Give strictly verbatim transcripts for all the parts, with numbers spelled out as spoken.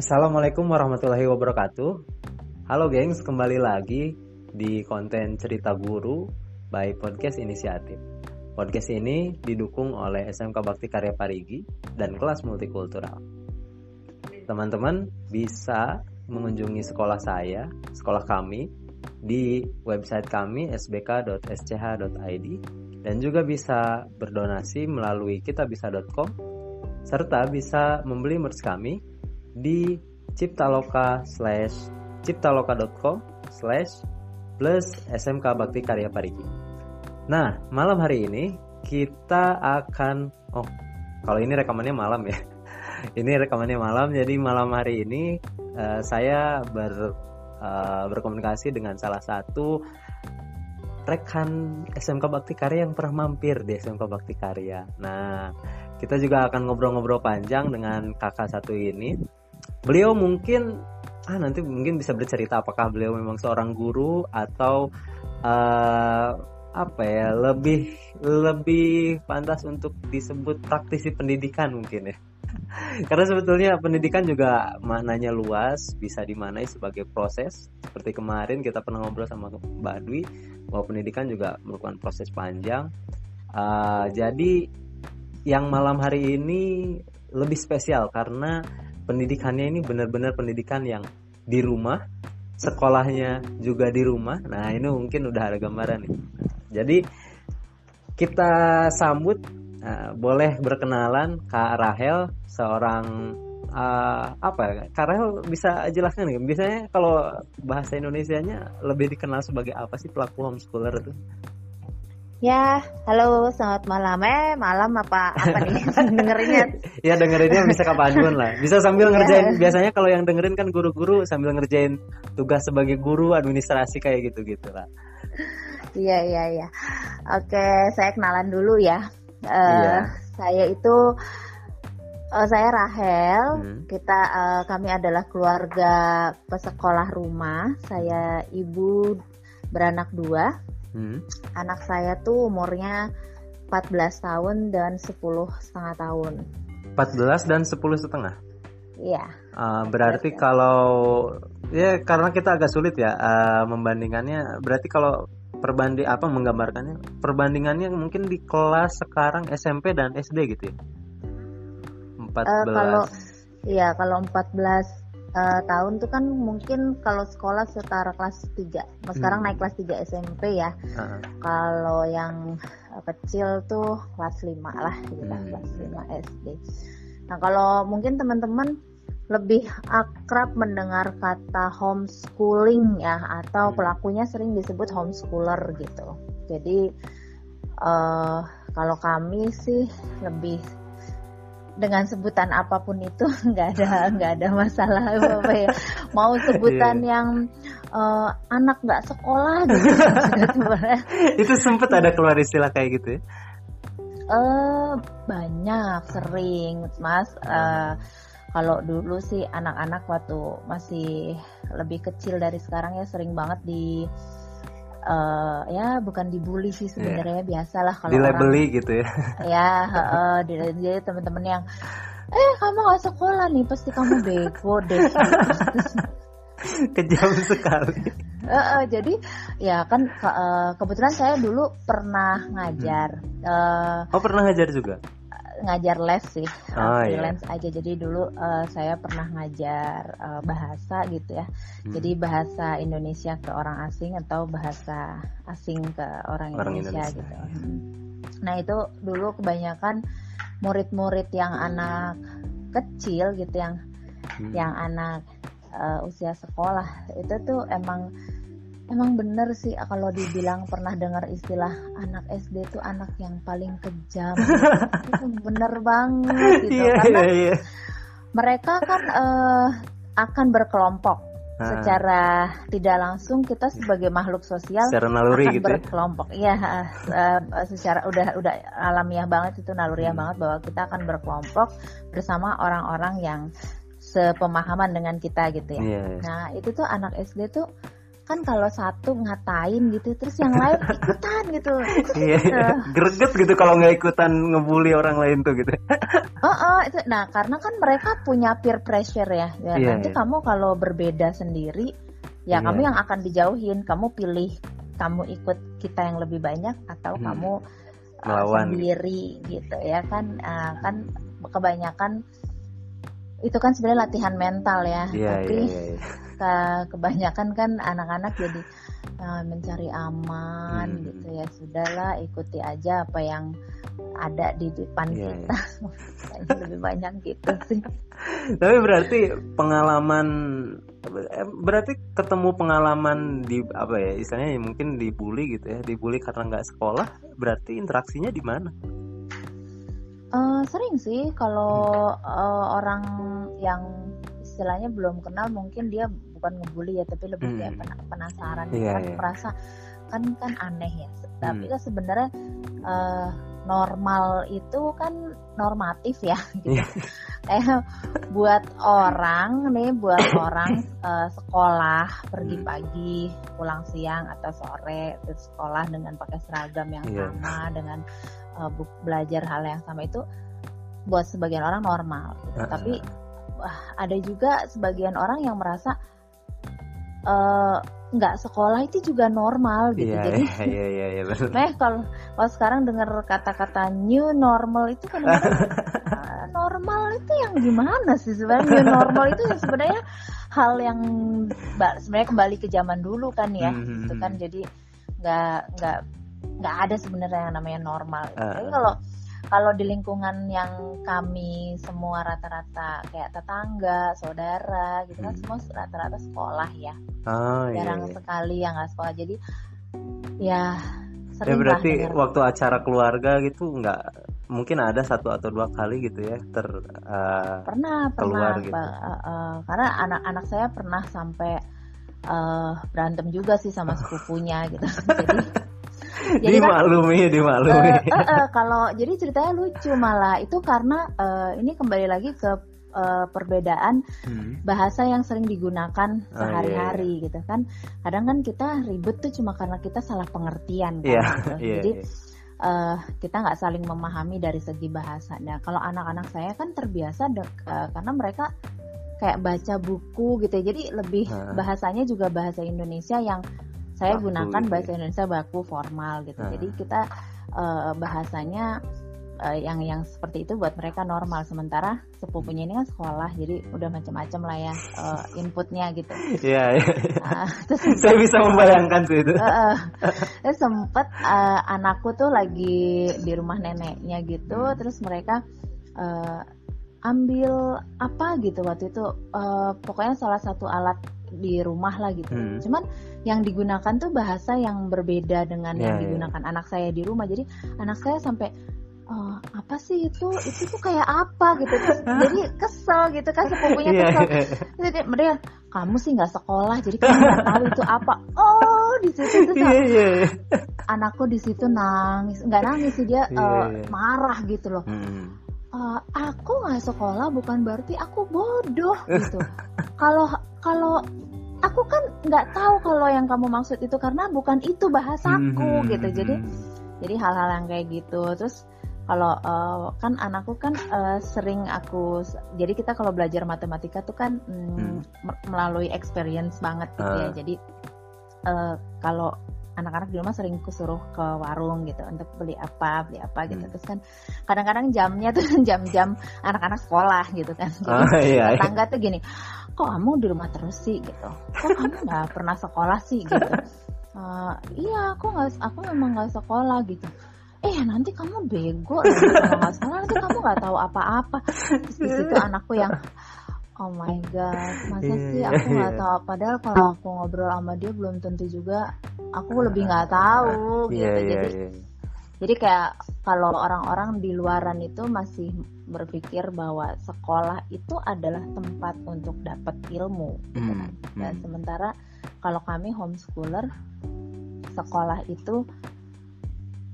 Assalamualaikum warahmatullahi wabarakatuh. Halo gengs, kembali lagi di konten Cerita Guru by Podcast Inisiatif. Podcast ini didukung oleh S M K Bakti Karya Parigi dan kelas multikultural. Teman-teman bisa mengunjungi sekolah saya, sekolah kami di website kami s b k dot s c h dot i d dan juga bisa berdonasi melalui kitabisa dot com serta bisa membeli merch kami di ciptaloka slash ciptaloka.com slash plus S M K Bakti Karya Parigi. Nah, malam hari ini kita akan oh kalau ini rekamannya malam ya ini rekamannya malam jadi malam hari ini uh, saya ber uh, berkomunikasi dengan salah satu rekan S M K Bakti Karya yang pernah mampir di S M K Bakti Karya. Nah, kita juga akan ngobrol-ngobrol panjang dengan kakak satu ini. Beliau mungkin ah nanti mungkin bisa bercerita apakah beliau memang seorang guru atau uh, apa ya lebih lebih pantas untuk disebut praktisi pendidikan mungkin ya. Karena sebetulnya pendidikan juga maknanya luas, bisa dimaknai sebagai proses. Seperti kemarin kita pernah ngobrol sama Badwi bahwa pendidikan juga merupakan proses panjang. Uh, jadi yang malam hari ini lebih spesial karena pendidikannya ini benar-benar pendidikan yang di rumah, sekolahnya juga di rumah. Nah, ini mungkin udah ada gambaran nih. Jadi kita sambut, uh, boleh berkenalan Kak Rahel, seorang uh, apa ya? Kak Rahel bisa jelaskan nih. Biasanya kalau bahasa Indonesianya lebih dikenal sebagai apa sih pelaku homeschooler itu? Ya, halo, selamat malam. Eh, malam apa apa nih dengerinnya? Ya, dengerinnya bisa kapanpun lah. Bisa sambil ngerjain. Biasanya kalau yang dengerin kan guru-guru sambil ngerjain tugas sebagai guru administrasi kayak gitu-gitu lah. Iya, iya, iya. Oke, saya kenalan dulu ya. Uh, iya. Saya itu uh, saya Rahel. Hmm. Kita uh, kami adalah keluarga pesekolah rumah. Saya ibu beranak dua. Hmm. Anak saya tuh umurnya empat belas tahun dan sepuluh setengah tahun. Empat belas dan sepuluh setengah? Iya. uh, Berarti kalau ya karena kita agak sulit ya uh, membandingannya. Berarti kalau perbandi apa menggambarkannya, perbandingannya mungkin di kelas sekarang S M P dan S D gitu ya. Empat belas uh, kalau, ya kalau empat belas Uh, tahun tuh kan mungkin kalau sekolah setara kelas tiga. Mas sekarang hmm. naik kelas tiga S M P ya. Uh-huh. Kalau yang kecil tuh kelas lima lah gitu, hmm. kelas lima S D. Nah, kalau mungkin teman-teman lebih akrab mendengar kata homeschooling ya, atau hmm. pelakunya sering disebut homeschooler gitu. Jadi uh, kalau kami sih lebih dengan sebutan apapun itu nggak ada nggak ada masalah apa ya, mau sebutan yeah. yang uh, anak nggak sekolah gitu. Itu sempet ada keluar istilah kayak gitu ya? Uh, banyak, sering mas. Uh, kalau dulu sih anak-anak waktu masih lebih kecil dari sekarang ya sering banget di Uh, ya bukan dibully sih sebenarnya, yeah. biasalah kalau dilabeli gitu ya. Ya, uh, jadi teman-teman yang eh kamu nggak sekolah nih pasti kamu bego deh. Kejam sekali. Uh, uh, jadi ya kan uh, kebetulan saya dulu pernah ngajar. Hmm. Uh, oh pernah ngajar juga? Ngajar les sih, oh, freelance iya. aja. Jadi dulu uh, saya pernah ngajar uh, bahasa gitu ya. Hmm. Jadi bahasa Indonesia ke orang asing atau bahasa asing ke orang, orang Indonesia, Indonesia gitu. Hmm. Nah itu dulu kebanyakan murid-murid yang hmm. anak kecil gitu, yang hmm. yang anak uh, usia sekolah itu tuh emang Emang bener sih kalau dibilang pernah dengar istilah anak S D itu anak yang paling kejam. Itu bener banget gitu. Yeah, karena yeah, yeah. mereka kan uh, akan berkelompok. Ah. Secara tidak langsung kita sebagai makhluk sosial naluri akan gitu berkelompok. Iya, ya, uh, secara udah udah alamiah banget itu, naluriah hmm. banget bahwa kita akan berkelompok bersama orang-orang yang sepemahaman dengan kita gitu ya. Yeah, yeah. Nah, itu tuh anak S D tuh kan kalau satu ngatain gitu terus yang lain ikutan gitu. Iya, greget gitu kalau nggak ikutan ngebully orang lain tuh gitu. Oh, oh itu. Nah karena kan mereka punya peer pressure ya. Ya yeah, nanti yeah. kamu kalau berbeda sendiri ya yeah. kamu yang akan dijauhin. Kamu pilih kamu ikut kita yang lebih banyak atau hmm. kamu uh, sendiri gitu ya kan uh, kan kebanyakan itu kan sebenarnya latihan mental ya, yeah, tapi yeah, yeah, yeah. Ke, kebanyakan kan anak-anak jadi uh, mencari aman hmm. gitu ya, sudahlah ikuti aja apa yang ada di depan yeah, kita, yeah. lebih banyak gitu sih. Tapi berarti pengalaman, berarti ketemu pengalaman di apa ya, istilahnya mungkin dibully gitu ya, dibully karena nggak sekolah, berarti interaksinya di mana? Uh, sering sih kalau uh, orang yang istilahnya belum kenal mungkin dia bukan ngebully ya tapi lebih kayak hmm. penasaran yeah, kan yeah. merasa kan kan aneh ya tapi hmm. kan sebenarnya uh, normal itu kan normatif ya gitu. Yeah. eh buat orang nih buat orang uh, sekolah pergi hmm. pagi pulang siang atau sore terus sekolah dengan pakai seragam yang yeah. sama dengan belajar hal yang sama itu buat sebagian orang normal gitu. uh, Tapi uh, ada juga sebagian orang yang merasa uh, nggak sekolah itu juga normal gitu. Iya, jadi iya, iya, iya, meh kalau kalau sekarang dengar kata-kata new normal itu kan uh, normal itu yang gimana sih sebenarnya? New normal itu yang sebenarnya hal yang sebenarnya kembali ke zaman dulu kan ya mm-hmm. gitu kan. Jadi nggak nggak nggak ada sebenarnya yang namanya normal. Uh. Tapi kalau kalau di lingkungan yang kami semua rata-rata kayak tetangga, saudara, gitu kan hmm. semua rata-rata sekolah ya. Oh, jarang iya. sekali yang nggak sekolah. Jadi ya sering. Ya berarti waktu itu. Acara keluarga gitu nggak mungkin ada satu atau dua kali gitu ya ter uh, pernah keluar pernah gitu. uh, uh, karena anak-anak saya pernah sampai uh, berantem juga sih sama sepupunya gitu. Jadi jadi dimaklumi kan, dimaklumi uh, uh, uh, kalau jadi ceritanya lucu malah itu karena uh, ini kembali lagi ke uh, perbedaan hmm. bahasa yang sering digunakan oh, sehari-hari yeah. gitu kan kadang kan kita ribut tuh cuma karena kita salah pengertian kan, yeah. gitu. yeah, jadi yeah. Uh, kita nggak saling memahami dari segi bahasa. Nah kalau anak-anak saya kan terbiasa dek, uh, karena mereka kayak baca buku gitu jadi lebih uh. bahasanya juga bahasa Indonesia yang saya baku, gunakan bahasa Indonesia baku formal gitu, nah. Jadi kita uh, bahasanya uh, yang yang seperti itu buat mereka normal. Sementara sepupunya ini kan sekolah, jadi udah macam-macam lah ya uh, inputnya gitu. Iya. Yeah, yeah. uh, saya bisa membayangkan tuh itu. Uh, uh, sempet uh, anakku tuh lagi di rumah neneknya gitu, hmm. terus mereka uh, ambil apa gitu waktu itu, uh, pokoknya salah satu alat di rumah lah gitu. Hmm. Cuman yang digunakan tuh bahasa yang berbeda dengan yeah, yang digunakan yeah. anak saya di rumah. Jadi anak saya sampai oh, apa sih itu? Itu tuh kayak apa gitu. Terus, jadi kesel gitu kan sepupunya kesel. Yeah, yeah. Jadi mereka kamu sih nggak sekolah jadi kamu nggak tahu itu apa. Oh di situ tuh yeah, yeah. anakku di situ nangis nggak nangis sih dia yeah, uh, yeah. marah gitu loh. Hmm. Uh, aku nggak sekolah bukan berarti aku bodoh gitu. Kalau kalau aku kan nggak tahu kalau yang kamu maksud itu karena bukan itu bahasaku gitu. Jadi jadi hal-hal yang kayak gitu. Terus kalau uh, kan anakku kan uh, sering aku jadi kita kalau belajar matematika tuh kan mm, hmm. melalui experience banget gitu uh. ya. Jadi uh, kalau anak-anak di rumah sering kusuruh ke warung gitu untuk beli apa beli apa gitu hmm. terus kan kadang-kadang jamnya tuh jam-jam anak-anak sekolah gitu kan jadi oh, iya, iya. tetangga tuh gini kok kamu di rumah terus sih gitu kok kamu nggak pernah sekolah sih gitu uh, iya aku nggak aku memang nggak sekolah gitu eh nanti kamu bego nanti kalau nggak sekolah nanti kamu nggak tahu apa-apa terus di situ anakku yang oh my god, masa yeah, sih aku nggak yeah. tahu. Padahal kalau aku ngobrol sama dia belum tentu juga aku lebih nggak tahu yeah, gitu. Yeah, jadi, yeah. jadi kayak kalau orang-orang di luaran itu masih berpikir bahwa sekolah itu adalah tempat untuk dapat ilmu. Gitu kan? mm, Dan mm. sementara kalau kami homeschooler, sekolah itu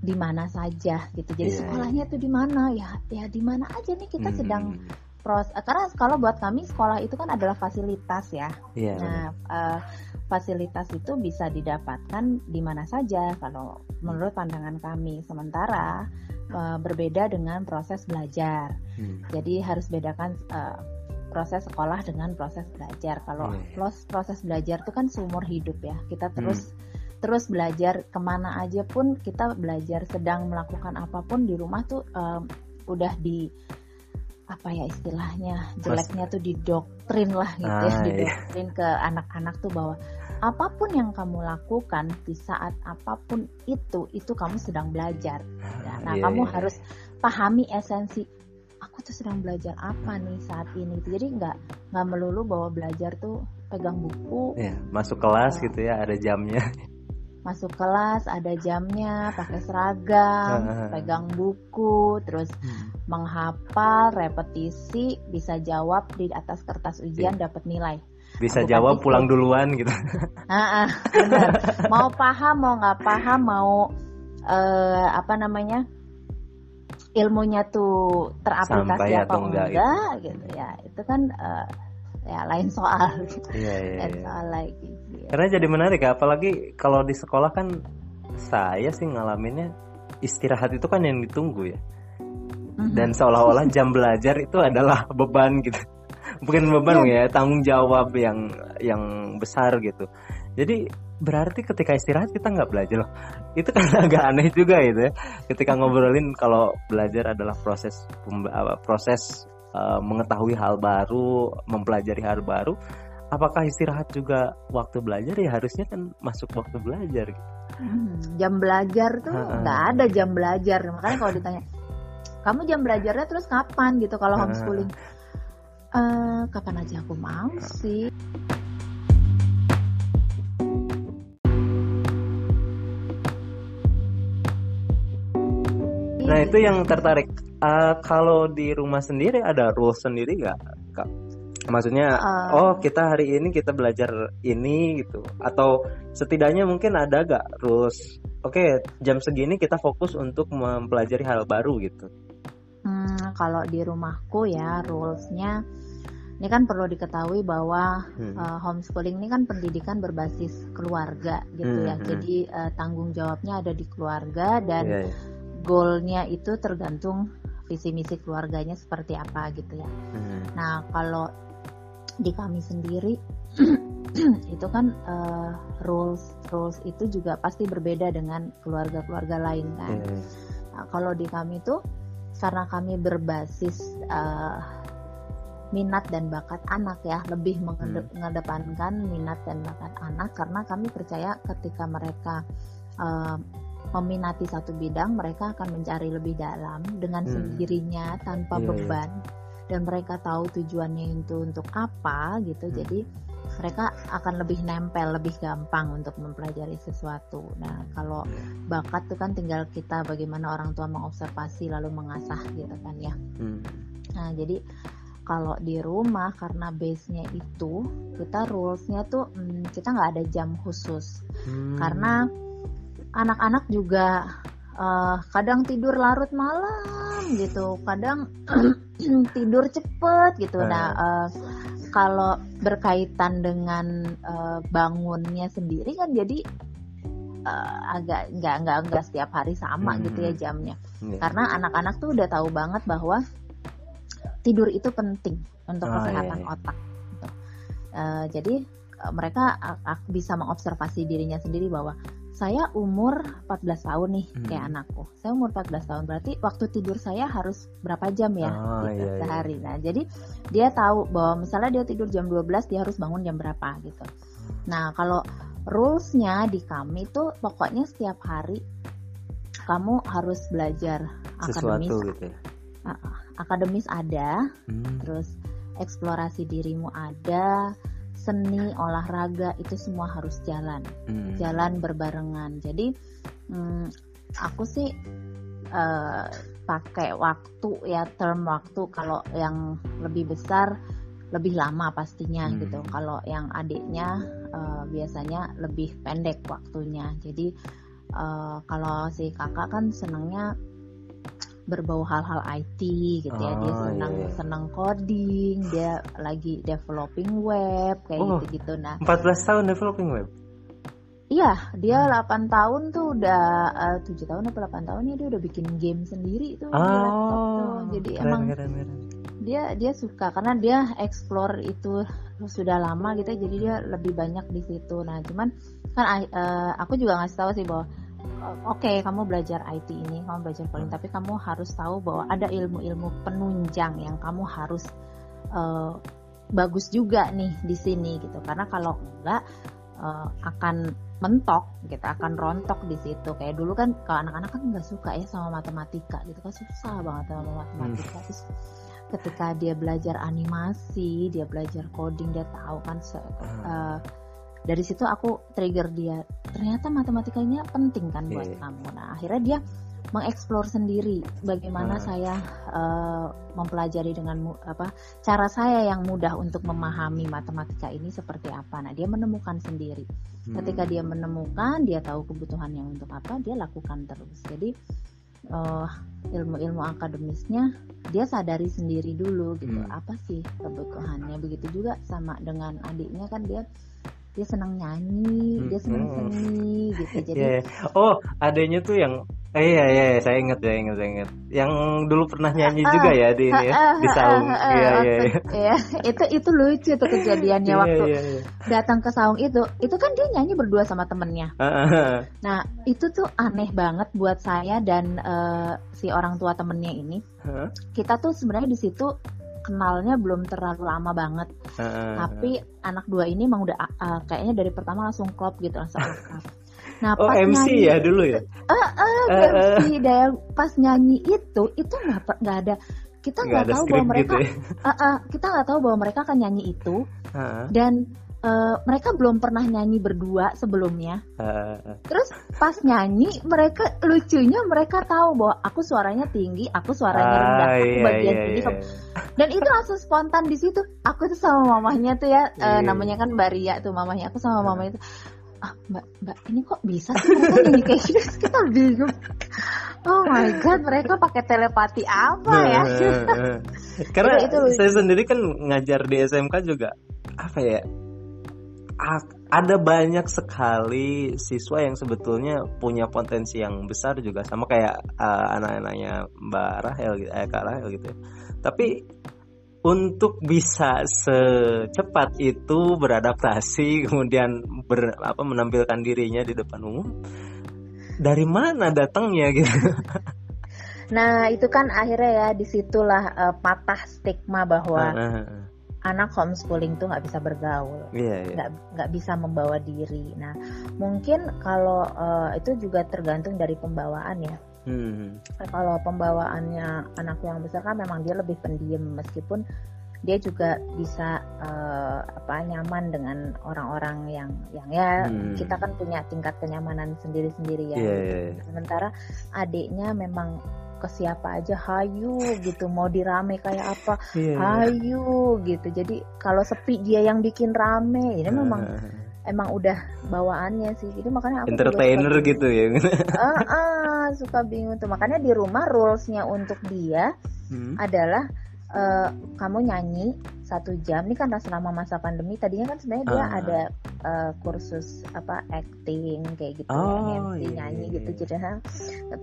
di mana saja gitu. Jadi yeah. sekolahnya tuh di mana ya? Ya di mana aja nih kita mm. sedang pros, karena kalau buat kami sekolah itu kan adalah fasilitas ya. Yeah, nah, uh, fasilitas itu bisa didapatkan di mana saja kalau menurut pandangan kami. Sementara uh, berbeda dengan proses belajar. Hmm. Jadi harus bedakan uh, proses sekolah dengan proses belajar. Kalau yeah. proses belajar itu kan seumur hidup ya. Kita terus hmm. terus belajar kemana aja pun kita belajar, sedang melakukan apapun di rumah tuh um, udah di apa ya istilahnya jeleknya tuh didoktrin lah gitu ah, ya didoktrin iya. ke anak-anak tuh bahwa apapun yang kamu lakukan di saat apapun itu itu kamu sedang belajar ya, nah yeah, kamu yeah. harus pahami esensi aku tuh sedang belajar apa nih saat ini. Jadi nggak nggak melulu bahwa belajar tuh pegang buku yeah, masuk kelas ya. Gitu ya, ada jamnya. Masuk kelas, ada jamnya, pakai seragam, pegang buku, terus hmm. menghafal, repetisi, bisa jawab di atas kertas ujian, yeah. dapat nilai. Bisa Bukan jawab pulang itu. Duluan gitu. Nah, benar. Mau paham, mau nggak paham, mau eh, apa namanya ilmunya tuh teraplikasi apa enggak, enggak gitu. gitu ya. Itu kan eh, ya lain soal. Yeah, yeah, lain yeah. soal lagi. Karena jadi menarik ya, apalagi kalau di sekolah kan saya sih ngalaminnya istirahat itu kan yang ditunggu ya. Dan seolah-olah jam belajar itu adalah beban gitu. Bukan beban ya, tanggung jawab yang yang besar gitu. Jadi berarti ketika istirahat kita nggak belajar loh. Itu kan agak aneh juga itu ya. Ketika ngobrolin kalau belajar adalah proses proses uh, mengetahui hal baru, mempelajari hal baru. Apakah istirahat juga waktu belajar? Ya harusnya kan masuk waktu belajar gitu. Hmm, jam belajar tuh nggak ada jam belajar. Makanya kalau ditanya, kamu jam belajarnya terus kapan gitu kalau homeschooling? Uh, kapan aja aku mau sih. Nah itu yang tertarik. Uh, kalau di rumah sendiri ada rules sendiri nggak, Kak? Maksudnya, uh, oh kita hari ini kita belajar ini gitu. Atau setidaknya mungkin ada gak rules, oke okay, jam segini kita fokus untuk mempelajari hal baru gitu. hmm, Kalau di rumahku ya rulesnya, ini kan perlu diketahui bahwa hmm. uh, homeschooling ini kan pendidikan berbasis keluarga gitu hmm, ya hmm. Jadi uh, tanggung jawabnya ada di keluarga. Dan yeah, yeah. goalnya itu tergantung visi misi keluarganya seperti apa gitu ya. hmm. Nah kalau di kami sendiri itu kan uh, rules rules itu juga pasti berbeda dengan keluarga-keluarga lain kan. Mm. Nah, kalau di kami tuh karena kami berbasis uh, minat dan bakat anak ya, lebih mengedepankan mm. minat dan bakat anak karena kami percaya ketika mereka uh, meminati satu bidang mereka akan mencari lebih dalam dengan mm. sendirinya tanpa yeah. beban. Dan mereka tahu tujuannya itu untuk apa gitu. hmm. Jadi mereka akan lebih nempel, lebih gampang untuk mempelajari sesuatu. Nah kalau bakat itu kan tinggal kita bagaimana orang tua mengobservasi lalu mengasah gitu kan ya. hmm. Nah jadi kalau di rumah karena base-nya itu kita rules-nya tuh hmm, kita nggak ada jam khusus. hmm. Karena anak-anak juga uh, kadang tidur larut malam gitu, kadang tidur cepet gitu. Nah uh, kalau berkaitan dengan uh, bangunnya sendiri kan jadi uh, agak nggak nggak nggak setiap hari sama hmm. gitu ya jamnya. yeah. Karena anak-anak tuh udah tahu banget bahwa tidur itu penting untuk oh, kesehatan yeah. otak gitu. Uh, jadi uh, mereka uh, bisa mengobservasi dirinya sendiri bahwa saya umur empat belas tahun nih hmm. kayak anakku. Saya umur empat belas tahun berarti waktu tidur saya harus berapa jam ya oh, gitu, iya, sehari. Iya. Nah, jadi dia tahu bahwa misalnya dia tidur jam dua belas dia harus bangun jam berapa gitu. Nah, kalau rules-nya di kami tuh pokoknya setiap hari kamu harus belajar akademis. Sesuatu gitu. Uh, akademis ada, hmm. terus eksplorasi dirimu ada. Seni, olahraga itu semua harus jalan, hmm. jalan berbarengan. Jadi hmm, aku sih uh, pakai waktu ya, term waktu. Kalau yang lebih besar lebih lama pastinya hmm. gitu. Kalau yang adiknya uh, biasanya lebih pendek waktunya. Jadi uh, kalau si kakak kan senangnya berbau hal-hal I T gitu oh, ya. Dia senang yeah. senang coding, dia lagi developing web kayak oh, gitu-gitu. Nah, empat belas tahun developing web. Iya, dia delapan tahun tuh udah uh, tujuh tahun atau delapan tahun ya dia udah bikin game sendiri tuh oh, di laptop tuh. Jadi keren, emang keren, keren. Dia dia suka karena dia explore itu sudah lama gitu, jadi dia lebih banyak di situ. Nah, cuman kan uh, aku juga ngasih tahu sih bahwa oke, okay, kamu belajar I T ini, kamu belajar coding, tapi kamu harus tahu bahwa ada ilmu-ilmu penunjang yang kamu harus uh, bagus juga nih di sini gitu. Karena kalau enggak uh, akan mentok, gitu, akan rontok di situ. Kayak dulu kan kalau anak-anak kan nggak suka ya sama matematika, gitu kan susah banget sama matematika. Terus ketika dia belajar animasi, dia belajar coding, dia tahu kan. Uh, Dari situ aku trigger dia, ternyata matematikanya penting kan buat yeah. kamu. Nah akhirnya dia mengeksplor sendiri bagaimana nah. saya uh, mempelajari dengan apa cara saya yang mudah untuk memahami matematika ini seperti apa. Nah dia menemukan sendiri. Hmm. Ketika dia menemukan, dia tahu kebutuhannya untuk apa, dia lakukan terus. Jadi uh, ilmu-ilmu akademisnya dia sadari sendiri dulu gitu. Hmm. Apa sih kebutuhannya? Begitu juga sama dengan adiknya kan dia. Dia senang nyanyi, hmm. dia senang seni, hmm. gitu. Jadi, yeah. oh, adanya tuh yang, eh, iya, iya, saya ingat, saya ingat, saya ingat. Yang dulu pernah nyanyi uh, juga ya, di uh, ini, uh, di saung. Uh, uh, iya, iya, iya. Itu, itu lucu tuh kejadiannya yeah, waktu yeah, yeah. datang ke saung itu. Itu kan dia nyanyi berdua sama temennya. Uh, uh, nah, itu tuh aneh banget buat saya dan uh, si orang tua temennya ini. Huh? Kita tuh sebenarnya di situ kenalnya belum terlalu lama banget, uh, tapi uh, anak dua ini emang udah uh, kayaknya dari pertama langsung klop gitu langsung akrab. Nah, oh pas M C nyanyi, ya dulu ya? Eh uh, uh, uh, M C uh, uh. Daya, pas nyanyi itu itu nggak nggak ada kita nggak tahu bahwa mereka gitu ya? uh, uh, kita nggak tahu bahwa mereka akan nyanyi itu uh. dan Uh, mereka belum pernah nyanyi berdua sebelumnya. Uh. Terus pas nyanyi mereka lucunya mereka tahu bahwa aku suaranya tinggi, aku suaranya rendah, aku uh, bagian yeah, ini. Yeah. Dan itu langsung spontan di situ. Aku tuh sama mamahnya tuh ya, yeah. uh, namanya kan Mbak Ria tuh mamahnya. Aku sama mamahnya tuh, ah, Mbak, Mbak ini kok bisa sih mereka nyanyi kayak gini? Kita bingung. Oh my god, mereka pakai telepati apa ya? Karena itu, itu saya sendiri kan ngajar di S M K juga. Apa ya? Ada banyak sekali siswa yang sebetulnya punya potensi yang besar juga sama kayak uh, anak-anaknya Mbak Rahel gitu, eh, Kak Rahel gitu. Tapi untuk bisa secepat itu beradaptasi kemudian ber, apa, menampilkan dirinya di depan umum, dari mana datangnya gitu? Nah itu kan akhirnya ya disitulah uh, patah stigma bahwa uh-huh. anak homeschooling tuh nggak bisa bergaul, yeah, yeah. nggak nggak bisa membawa diri. Nah, mungkin kalau uh, itu juga tergantung dari pembawaan ya. Hmm. Kalau pembawaannya anak yang besar kan memang dia lebih pendiam, meskipun dia juga bisa uh, apa nyaman dengan orang-orang yang yang ya hmm. kita kan punya tingkat kenyamanan sendiri-sendiri ya. Yeah, yeah, yeah. Sementara adiknya memang ke siapa aja hayu gitu, mau dirame kayak apa yeah. hayu gitu. Jadi kalau sepi dia yang bikin rame ini uh. memang emang udah bawaannya sih. Jadi makanya aku entertainer gitu ya. uh, uh, suka bingung tuh. Makanya di rumah rules-nya untuk dia hmm. adalah uh, kamu nyanyi satu jam. Ini kan selama masa pandemi tadinya kan sebenarnya uh. dia ada uh, kursus apa acting kayak gitu, oh, M C, yeah. nyanyi gitu. Jadi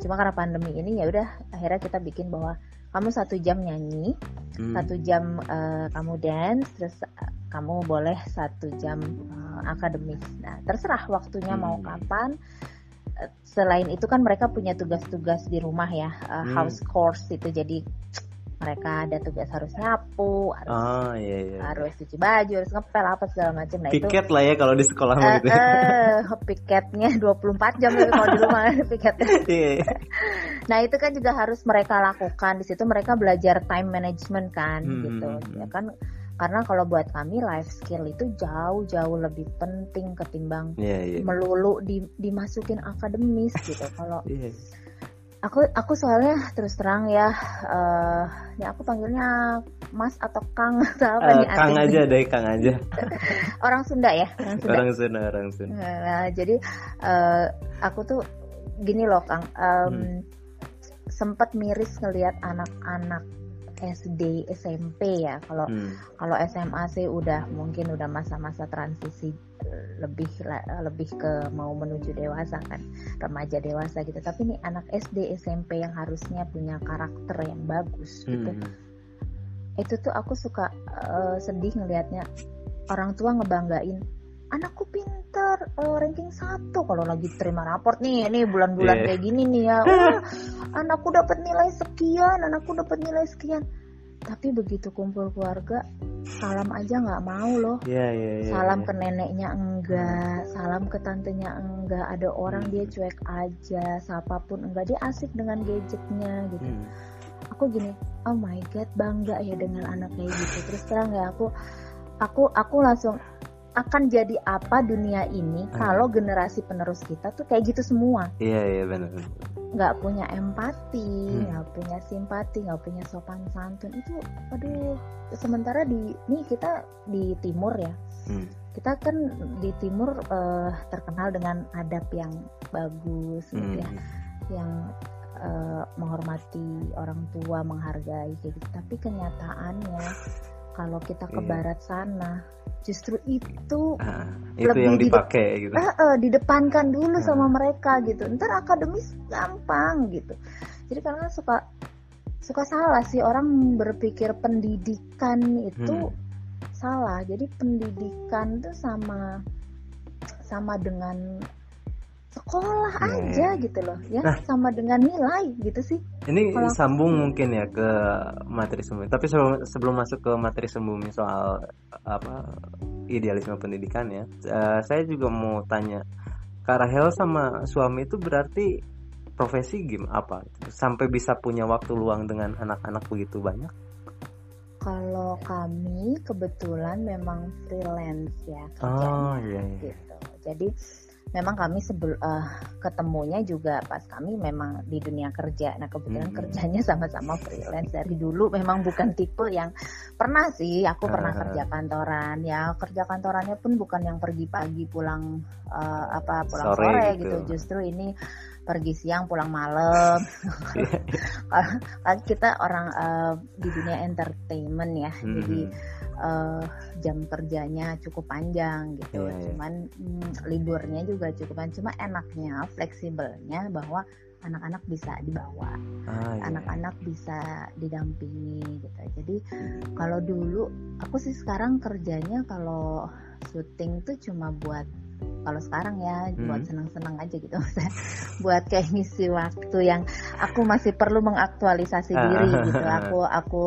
cuma karena pandemi ini ya udah akhirnya kita bikin bahwa kamu satu jam nyanyi, hmm. satu jam uh, kamu dance, terus uh, kamu boleh satu jam uh, akademis. Nah terserah waktunya hmm. mau kapan. Selain itu kan mereka punya tugas-tugas di rumah ya, uh, hmm. house chores itu jadi. Mereka ada tugas harus nyapu, harus, oh, iya, iya. harus cuci baju, harus ngepel apa segala macam. Nah, piket itu, lah ya kalau di sekolah uh, gitu. Uh, piketnya dua puluh empat jam kalau di rumah piketnya. Yeah. Nah itu kan juga harus mereka lakukan. Di situ mereka belajar time management kan, hmm. gitu. Ya kan karena kalau buat kami life skill itu jauh-jauh lebih penting ketimbang yeah, yeah. melulu di, dimasukin akademis gitu. Kalau yeah. Aku aku soalnya terus terang ya, uh, ya aku panggilnya Mas atau Kang atau apa uh, nih? Kang aja deh, Kang aja. Orang Sunda ya, orang Sunda. Orang Sunda, orang Sunda. Nah, jadi uh, aku tuh gini loh Kang, um, hmm. sempat miris ngelihat anak-anak S D, S M P ya. Kalau hmm. kalau S M A sih udah mungkin udah masa-masa transisi lebih lebih ke mau menuju dewasa kan, remaja dewasa gitu. Tapi nih anak S D, S M P yang harusnya punya karakter yang bagus gitu. Hmm. Itu tuh aku suka uh, sedih ngelihatnya orang tua ngebanggain anakku pinter uh, ranking satu kalau lagi terima raport nih nih bulan-bulan yeah. kayak gini nih ya, wah anakku dapat nilai sekian, anakku dapat nilai sekian. Tapi begitu kumpul keluarga salam aja nggak mau loh. Yeah, yeah, yeah, salam yeah. ke neneknya enggak, salam ke tantenya enggak. Ada orang hmm. dia cuek aja, siapapun enggak, dia asik dengan gadgetnya gitu. Hmm. Aku gini, oh my god, bangga ya dengan anak kayak gitu. Terus terang ya aku aku aku langsung akan jadi apa dunia ini hmm. kalau generasi penerus kita tuh kayak gitu semua. Iya iya benar. Nggak punya empati, hmm. nggak punya simpati, nggak punya sopan santun itu. Aduh, sementara di nih kita di timur ya. Hmm. Kita kan di timur uh, terkenal dengan adab yang bagus, hmm. gitu ya, yang uh, menghormati orang tua, menghargai kayak gitu. Tapi kenyataannya kalau kita ke iya. barat sana justru itu ah, itu yang dipakai dide- gitu. Eh, eh, didepankan dulu ah. sama mereka gitu. Ntar akademis gampang gitu. Jadi karena suka suka salah sih orang berpikir pendidikan itu hmm. salah. Jadi pendidikan tuh sama sama dengan sekolah hmm. aja gitu loh ya, nah, sama dengan nilai gitu sih. Ini kalau sambung aku... mungkin ya ke materi sebelumnya. Tapi sebelum, sebelum masuk ke materi sebelumnya soal apa idealisme pendidikan ya, uh, saya juga mau tanya, Kak Rahel sama suami itu berarti profesi game apa sampai bisa punya waktu luang dengan anak-anak begitu banyak? Kalau kami kebetulan memang freelance ya kerjanya. Oh, iya, iya. Gitu. Jadi memang kami sebelum uh, ketemunya juga pas kami memang di dunia kerja. Nah kebetulan hmm. kerjanya sama-sama freelance dari dulu. Memang bukan tipe yang pernah sih. Aku pernah uh. kerja kantoran. Ya kerja kantorannya pun bukan yang pergi pagi pulang uh, apa pulang sore, sore gitu. gitu. Justru ini pergi siang pulang malam. Kan kita orang uh, di dunia entertainment ya. Hmm. Jadi Uh, jam kerjanya cukup panjang gitu, yeah, yeah. cuman mm, liburnya juga cukup panjang. Cuma enaknya, fleksibelnya bahwa anak-anak bisa dibawa, ah, yeah. anak-anak bisa didampingi gitu. Jadi mm. kalau dulu aku sih sekarang kerjanya kalau syuting tuh cuma buat kalau sekarang ya hmm. buat senang-senang aja gitu, buat kayak ngisi waktu yang aku masih perlu mengaktualisasi diri gitu. Aku aku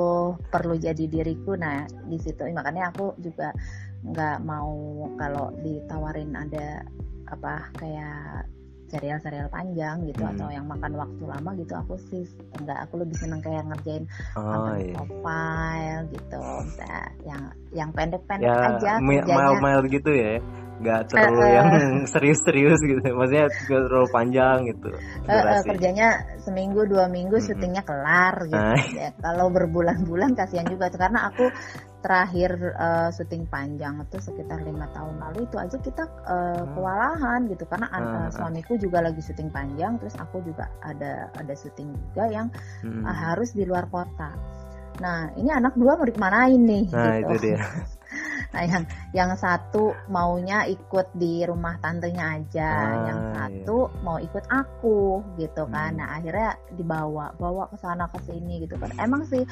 perlu jadi diriku. Nah di situ makanya aku juga nggak mau kalau ditawarin ada apa kayak serial-serial panjang gitu hmm. atau yang makan waktu lama gitu. Aku sih enggak, aku lebih seneng kayak ngerjain konten oh, iya. profile gitu, misalnya yang yang pendek-pendek ya, aja kerjanya. Mail-mail gitu ya, nggak terlalu uh, yang serius-serius gitu, maksudnya nggak terlalu panjang gitu. Uh, uh, kerjanya seminggu dua minggu mm-hmm. syutingnya kelar gitu. Ya, kalau berbulan-bulan kasihan juga karena aku terakhir uh, syuting panjang itu sekitar lima tahun lalu. Itu aja kita uh, kewalahan gitu karena uh, uh, suamiku juga lagi syuting panjang, terus aku juga ada ada syuting juga yang hmm. uh, harus di luar kota. Nah ini anak dua mau dikemanain nih nah, gitu. Itu dia. Nah yang yang satu maunya ikut di rumah tantenya aja, ah, yang satu iya. mau ikut aku gitu kan. Hmm. Nah akhirnya dibawa bawa ke sana ke sini gitu kan. Emang sih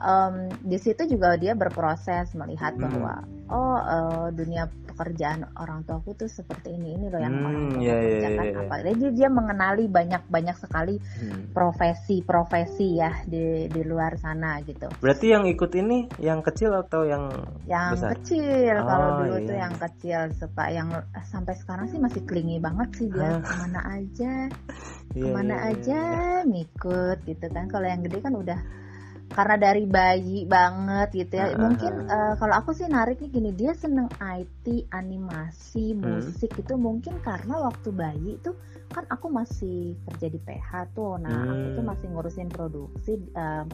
um, di situ juga dia berproses melihat hmm. bahwa oh uh, dunia pekerjaan orang tuaku tuh seperti ini ini loh yang hmm, orang tua yeah, kerjakan yeah, yeah. apa. Jadi dia mengenali banyak banyak sekali hmm. profesi-profesi ya di di luar sana gitu. Berarti yang ikut ini yang kecil atau yang yang besar? Kecil. Oh, kalau dulu iya. tuh yang kecil suka yang sampai sekarang sih masih klingi banget sih dia kemana aja kemana yeah, aja yeah. ngikut gitu kan. Kalau yang gede kan udah karena dari bayi banget gitu ya. Uh-huh. Mungkin uh, kalau aku sih nariknya gini, dia seneng I T, animasi, musik hmm. itu mungkin karena waktu bayi tuh kan aku masih kerja di P H tuh. Nah hmm. aku tuh masih ngurusin produksi. Uh,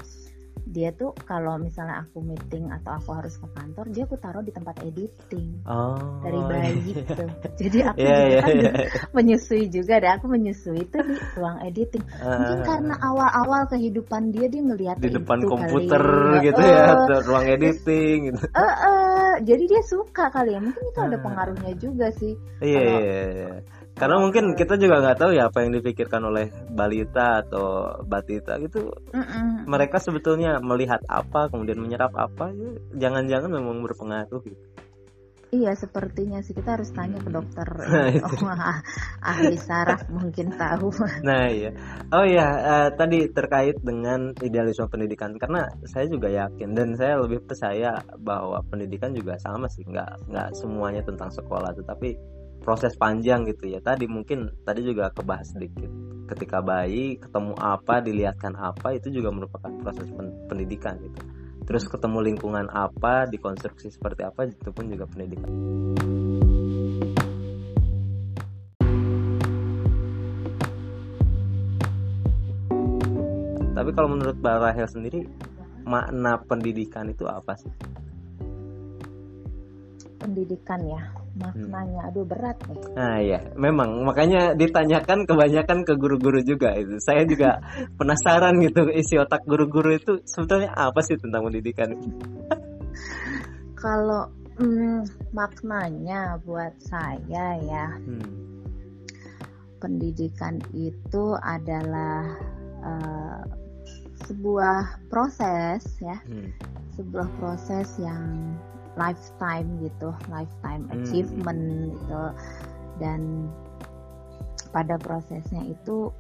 dia tuh kalau misalnya aku meeting atau aku harus ke kantor, dia aku taruh di tempat editing oh, dari bayi yeah. tuh. Jadi aku yeah, juga yeah, kan yeah. menyusui juga, dan aku menyusui tuh di ruang editing. Uh, Mungkin karena awal-awal kehidupan dia dia ngelihat di depan komputer kali. gitu uh, ya, ruang editing. Gitu. Uh, uh, jadi dia suka kali ya. Mungkin itu uh, ada pengaruhnya juga sih. Iya. Yeah, yeah, yeah. Karena mungkin kita juga nggak tahu ya apa yang dipikirkan oleh balita atau batita gitu. Mm-mm. Mereka sebetulnya melihat apa, kemudian menyerap apa, jangan-jangan memang berpengaruh gitu. Iya, sepertinya sih kita harus tanya ke dokter. Oh, ahli saraf mungkin tahu. Nah iya. Oh iya, uh, tadi terkait dengan idealisme pendidikan, karena saya juga yakin dan saya lebih percaya bahwa pendidikan juga sama sih, nggak nggak semuanya tentang sekolah, tetapi proses panjang gitu ya. Tadi mungkin tadi juga kebahas sedikit, ketika bayi ketemu apa, dilihatkan apa, itu juga merupakan proses pendidikan gitu. Terus ketemu lingkungan apa, dikonstruksi seperti apa, itu pun juga pendidikan. Tapi kalau menurut Mbak Rahel sendiri, makna pendidikan itu apa sih? Pendidikan ya maknanya hmm. aduh berat nih. Nah ya, memang makanya ditanyakan kebanyakan ke guru-guru juga itu. Saya juga penasaran gitu, isi otak guru-guru itu sebetulnya apa sih tentang pendidikan? Kalau hmm, maknanya buat saya ya, hmm. pendidikan itu adalah uh, sebuah proses ya, hmm. sebuah proses yang lifetime gitu, lifetime achievement hmm. gitu, dan pada prosesnya itu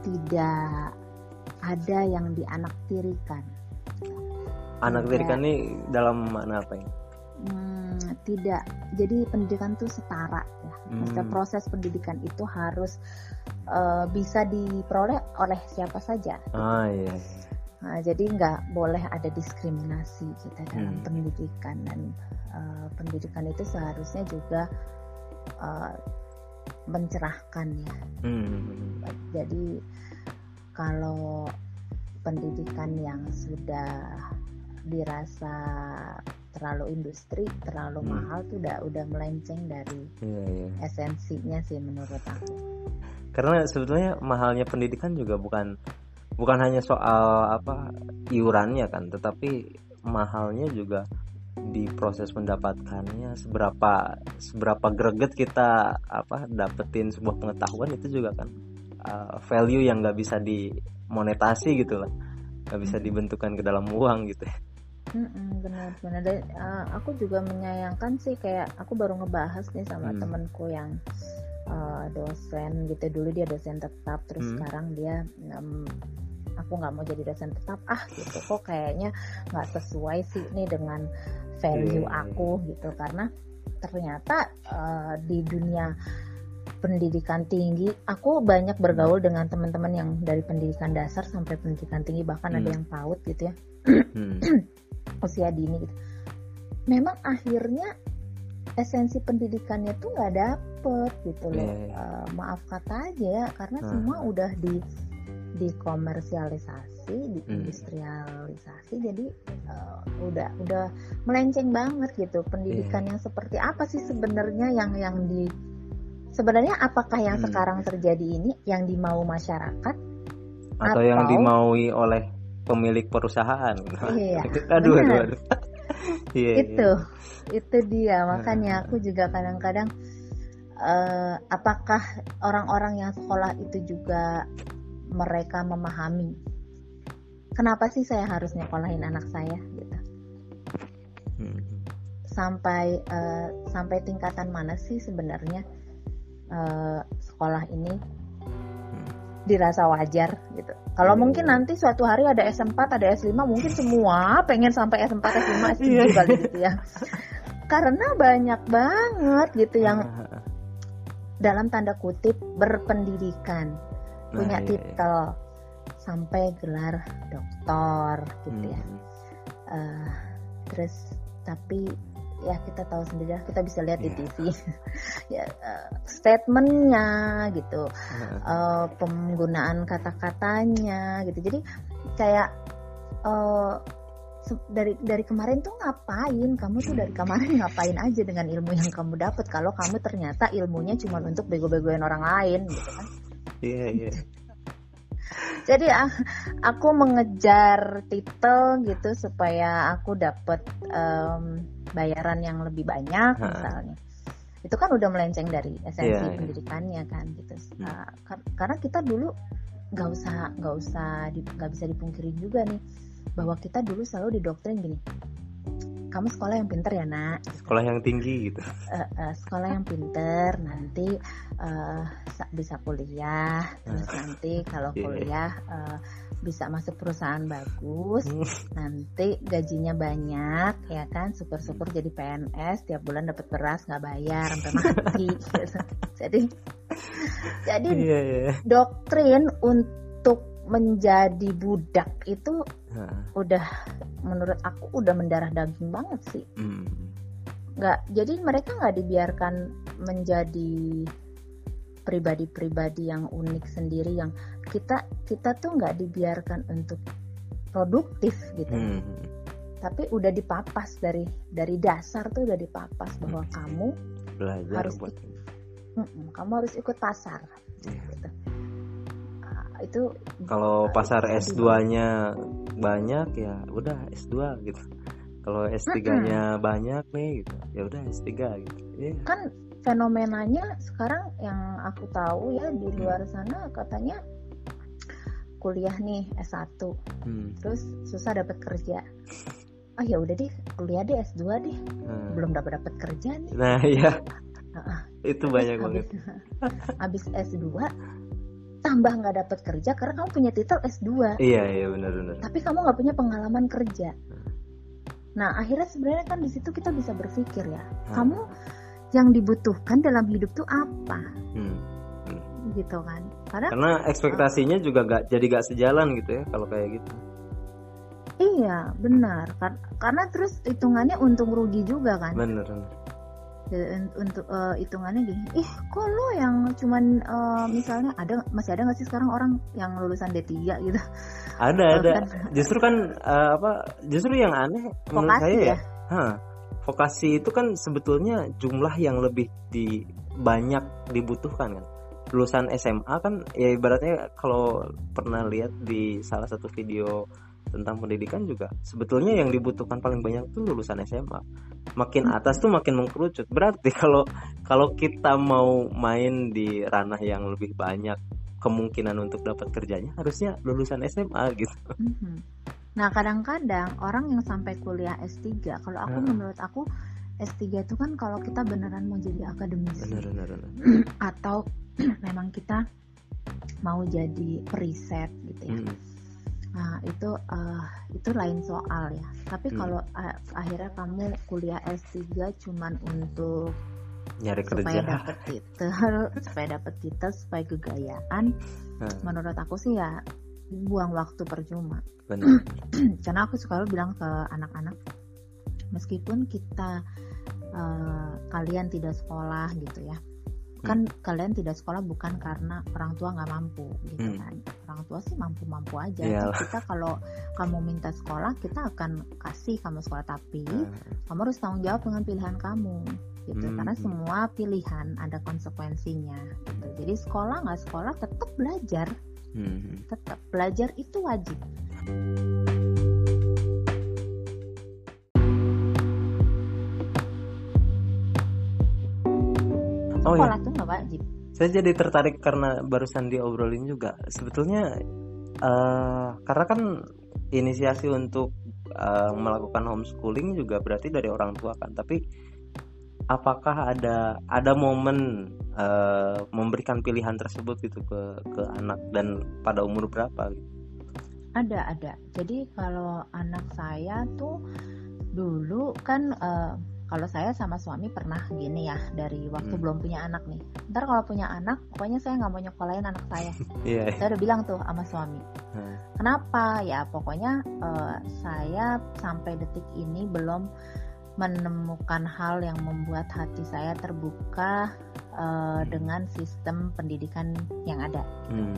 tidak ada yang dianaktirikan. Anaktirikan ini dalam makna apa ya? Hmm, tidak. Jadi pendidikan itu setara ya. Maksudnya hmm. proses pendidikan itu harus uh, bisa diperoleh oleh siapa saja. Ah iya. Yes. Nah, jadi nggak boleh ada diskriminasi kita dalam hmm. pendidikan, dan uh, pendidikan itu seharusnya juga uh, mencerahkan ya. Hmm. Jadi kalau pendidikan yang sudah dirasa terlalu industri, terlalu hmm. mahal tuh udah udah melenceng dari yeah, yeah. esensinya sih menurut aku. Karena sebetulnya mahalnya pendidikan juga bukan Bukan hanya soal apa iurannya kan, tetapi mahalnya juga di proses mendapatkannya, seberapa seberapa greget kita apa dapetin sebuah pengetahuan itu juga kan uh, value yang nggak bisa dimonetasi gitulah, nggak bisa dibentukkan ke dalam uang gitu. Mm-mm, benar-benar. Dan uh, aku juga menyayangkan sih, kayak aku baru ngebahas nih sama hmm. temanku yang Uh, dosen gitu. Dulu dia dosen tetap, terus hmm. sekarang dia um, aku nggak mau jadi dosen tetap ah gitu, kok kayaknya nggak sesuai sih ini dengan value hmm. aku gitu. Karena ternyata uh, di dunia pendidikan tinggi aku banyak bergaul hmm. dengan teman-teman yang dari pendidikan dasar sampai pendidikan tinggi, bahkan hmm. ada yang PAUD gitu ya, hmm. usia dini gitu. Memang akhirnya esensi pendidikannya tuh nggak dapet gitu loh, yeah. uh, maaf kata aja ya, karena uh. semua udah di dikomersialisasi, diindustrialisasi, mm. jadi uh, udah udah melenceng banget gitu. Pendidikan yeah. yang seperti apa sih sebenarnya yang yang di sebenarnya apakah yang mm. sekarang terjadi ini yang dimau masyarakat atau, atau yang dimaui oleh pemilik perusahaan? Iya, aduh, aduh, aduh. Yeah, itu yeah. itu dia makanya aku juga kadang-kadang uh, apakah orang-orang yang sekolah itu juga mereka memahami kenapa sih saya harus nyekolahin anak saya gitu, hmm. sampai uh, sampai tingkatan mana sih sebenarnya uh, sekolah ini dirasa wajar gitu. Kalau hmm. mungkin nanti suatu hari ada S empat, ada S lima, mungkin semua pengen sampai S empat, S lima, S tujuh kali gitu ya. Karena banyak banget gitu yang dalam tanda kutip berpendidikan, punya nah, titel iya. sampai gelar doktor gitu hmm. ya. Uh, terus tapi ya kita tahu sendiri, kita bisa lihat yeah. di T V ya, uh, statementnya gitu, uh, penggunaan kata-katanya gitu. Jadi kayak uh, dari dari kemarin tuh ngapain, kamu tuh dari kemarin ngapain aja dengan ilmu yang kamu dapat, kalau kamu ternyata ilmunya cuma untuk bego-begoin orang lain gitu kan. Iya, yeah, iya. Yeah. Jadi aku mengejar titel gitu supaya aku dapat um, bayaran yang lebih banyak ha. misalnya. Itu kan udah melenceng dari esensi yeah, pendidikannya yeah. kan gitu. Uh, kar- karena kita dulu nggak usah nggak usah nggak bisa dipungkiri juga nih bahwa kita dulu selalu didoktrin gini, kamu sekolah yang pinter ya nak, sekolah yang tinggi gitu, uh, uh, sekolah yang pinter nanti uh, bisa kuliah, terus nanti kalau kuliah uh, bisa masuk perusahaan bagus, nanti gajinya banyak ya kan, super-super jadi P N S tiap bulan dapat beras nggak bayar sampai mati. Jadi jadi yeah, yeah. doktrin untuk menjadi budak itu ha. udah menurut aku udah mendarah daging banget sih. Hmm. Nggak, jadi mereka nggak dibiarkan menjadi pribadi-pribadi yang unik sendiri, yang kita kita tuh nggak dibiarkan untuk produktif gitu. Hmm. Tapi udah dipapas dari dari dasar tuh udah dipapas bahwa hmm. kamu belajar harus buat ik- kamu harus ikut pasar. Yeah. Gitu. Itu kalau pasar S dua-nya banyak ya udah S dua gitu. Kalau S tiga-nya mm-hmm. banyak nih gitu. Ya udah S tiga gitu. Yeah. Kan fenomenanya sekarang yang aku tahu ya di luar sana katanya kuliah nih S satu. Hmm. Terus susah dapat kerja. Oh ya udah deh, kuliah deh S dua deh. Hmm. Belum dapat-dapat kerja nih. Nah, iya. Heeh. Itu abis, banyak banget. Habis S dua tambah nggak dapat kerja karena kamu punya titel S dua. Iya iya benar-benar. Tapi kamu nggak punya pengalaman kerja. Nah akhirnya sebenarnya kan di situ kita bisa berpikir ya, hmm. kamu yang dibutuhkan dalam hidup tuh apa, hmm. Hmm. gitu kan? Karena, karena ekspektasinya uh, juga nggak jadi nggak sejalan gitu ya kalau kayak gitu. Iya benar. Kar- karena terus hitungannya untung rugi juga kan? Benar. Untuk uh, hitungannya gini, ih kok lo yang cuman uh, misalnya ada masih ada nggak sih sekarang orang yang lulusan D tiga gitu? Ada ada. Justru kan uh, apa? Justru yang aneh vokasi menurut saya ya, ya? Huh, vokasi itu kan sebetulnya jumlah yang lebih di banyak dibutuhkan kan. Lulusan S M A kan ya ibaratnya kalau pernah lihat di salah satu video tentang pendidikan juga sebetulnya yang dibutuhkan paling banyak tuh lulusan S M A. Makin atas tuh makin mengkerucut. Berarti kalau kalau kita mau main di ranah yang lebih banyak kemungkinan untuk dapat kerjanya harusnya lulusan S M A gitu. Nah kadang-kadang orang yang sampai kuliah S tiga, kalau aku hmm. menurut aku S tiga itu kan kalau kita beneran mau jadi akademisi bener, bener, bener. atau memang kita mau jadi periset gitu ya. Hmm. Nah itu uh, itu lain soal ya. Tapi hmm. kalau uh, akhirnya kamu kuliah S tiga cuman untuk nyari kerja supaya dapat titel, supaya dapat titel, supaya kegayaan, hmm. menurut aku sih ya buang waktu percuma. Benar. Karena aku suka bilang ke anak-anak, meskipun kita uh, kalian tidak sekolah gitu ya. Kan kalian tidak sekolah bukan karena orang tua nggak mampu gitu hmm. kan, orang tua sih mampu-mampu aja. Jadi kita kalau kamu minta sekolah kita akan kasih kamu sekolah, tapi hmm. kamu harus tanggung jawab dengan pilihan kamu gitu, hmm. karena semua pilihan ada konsekuensinya gitu. Jadi sekolah nggak sekolah tetap belajar, hmm. tetap belajar itu wajib. Oh sekolah ya. Tuh nggak wajib. Saya jadi tertarik karena barusan diobrolin juga. Sebetulnya uh, karena kan inisiasi untuk uh, melakukan homeschooling juga berarti dari orang tua kan. Tapi apakah ada ada momen uh, memberikan pilihan tersebut gitu ke ke anak dan pada umur berapa? Gitu? Ada ada. Jadi kalau anak saya tuh dulu kan. Uh, Kalau saya sama suami pernah gini ya, dari waktu hmm. belum punya anak nih. Ntar kalau punya anak, pokoknya saya nggak mau nyekolahin anak saya. yeah. Saya udah bilang tuh sama suami. Hmm. Kenapa? Ya pokoknya uh, saya sampai detik ini belum menemukan hal yang membuat hati saya terbuka uh, dengan sistem pendidikan yang ada. Hmm.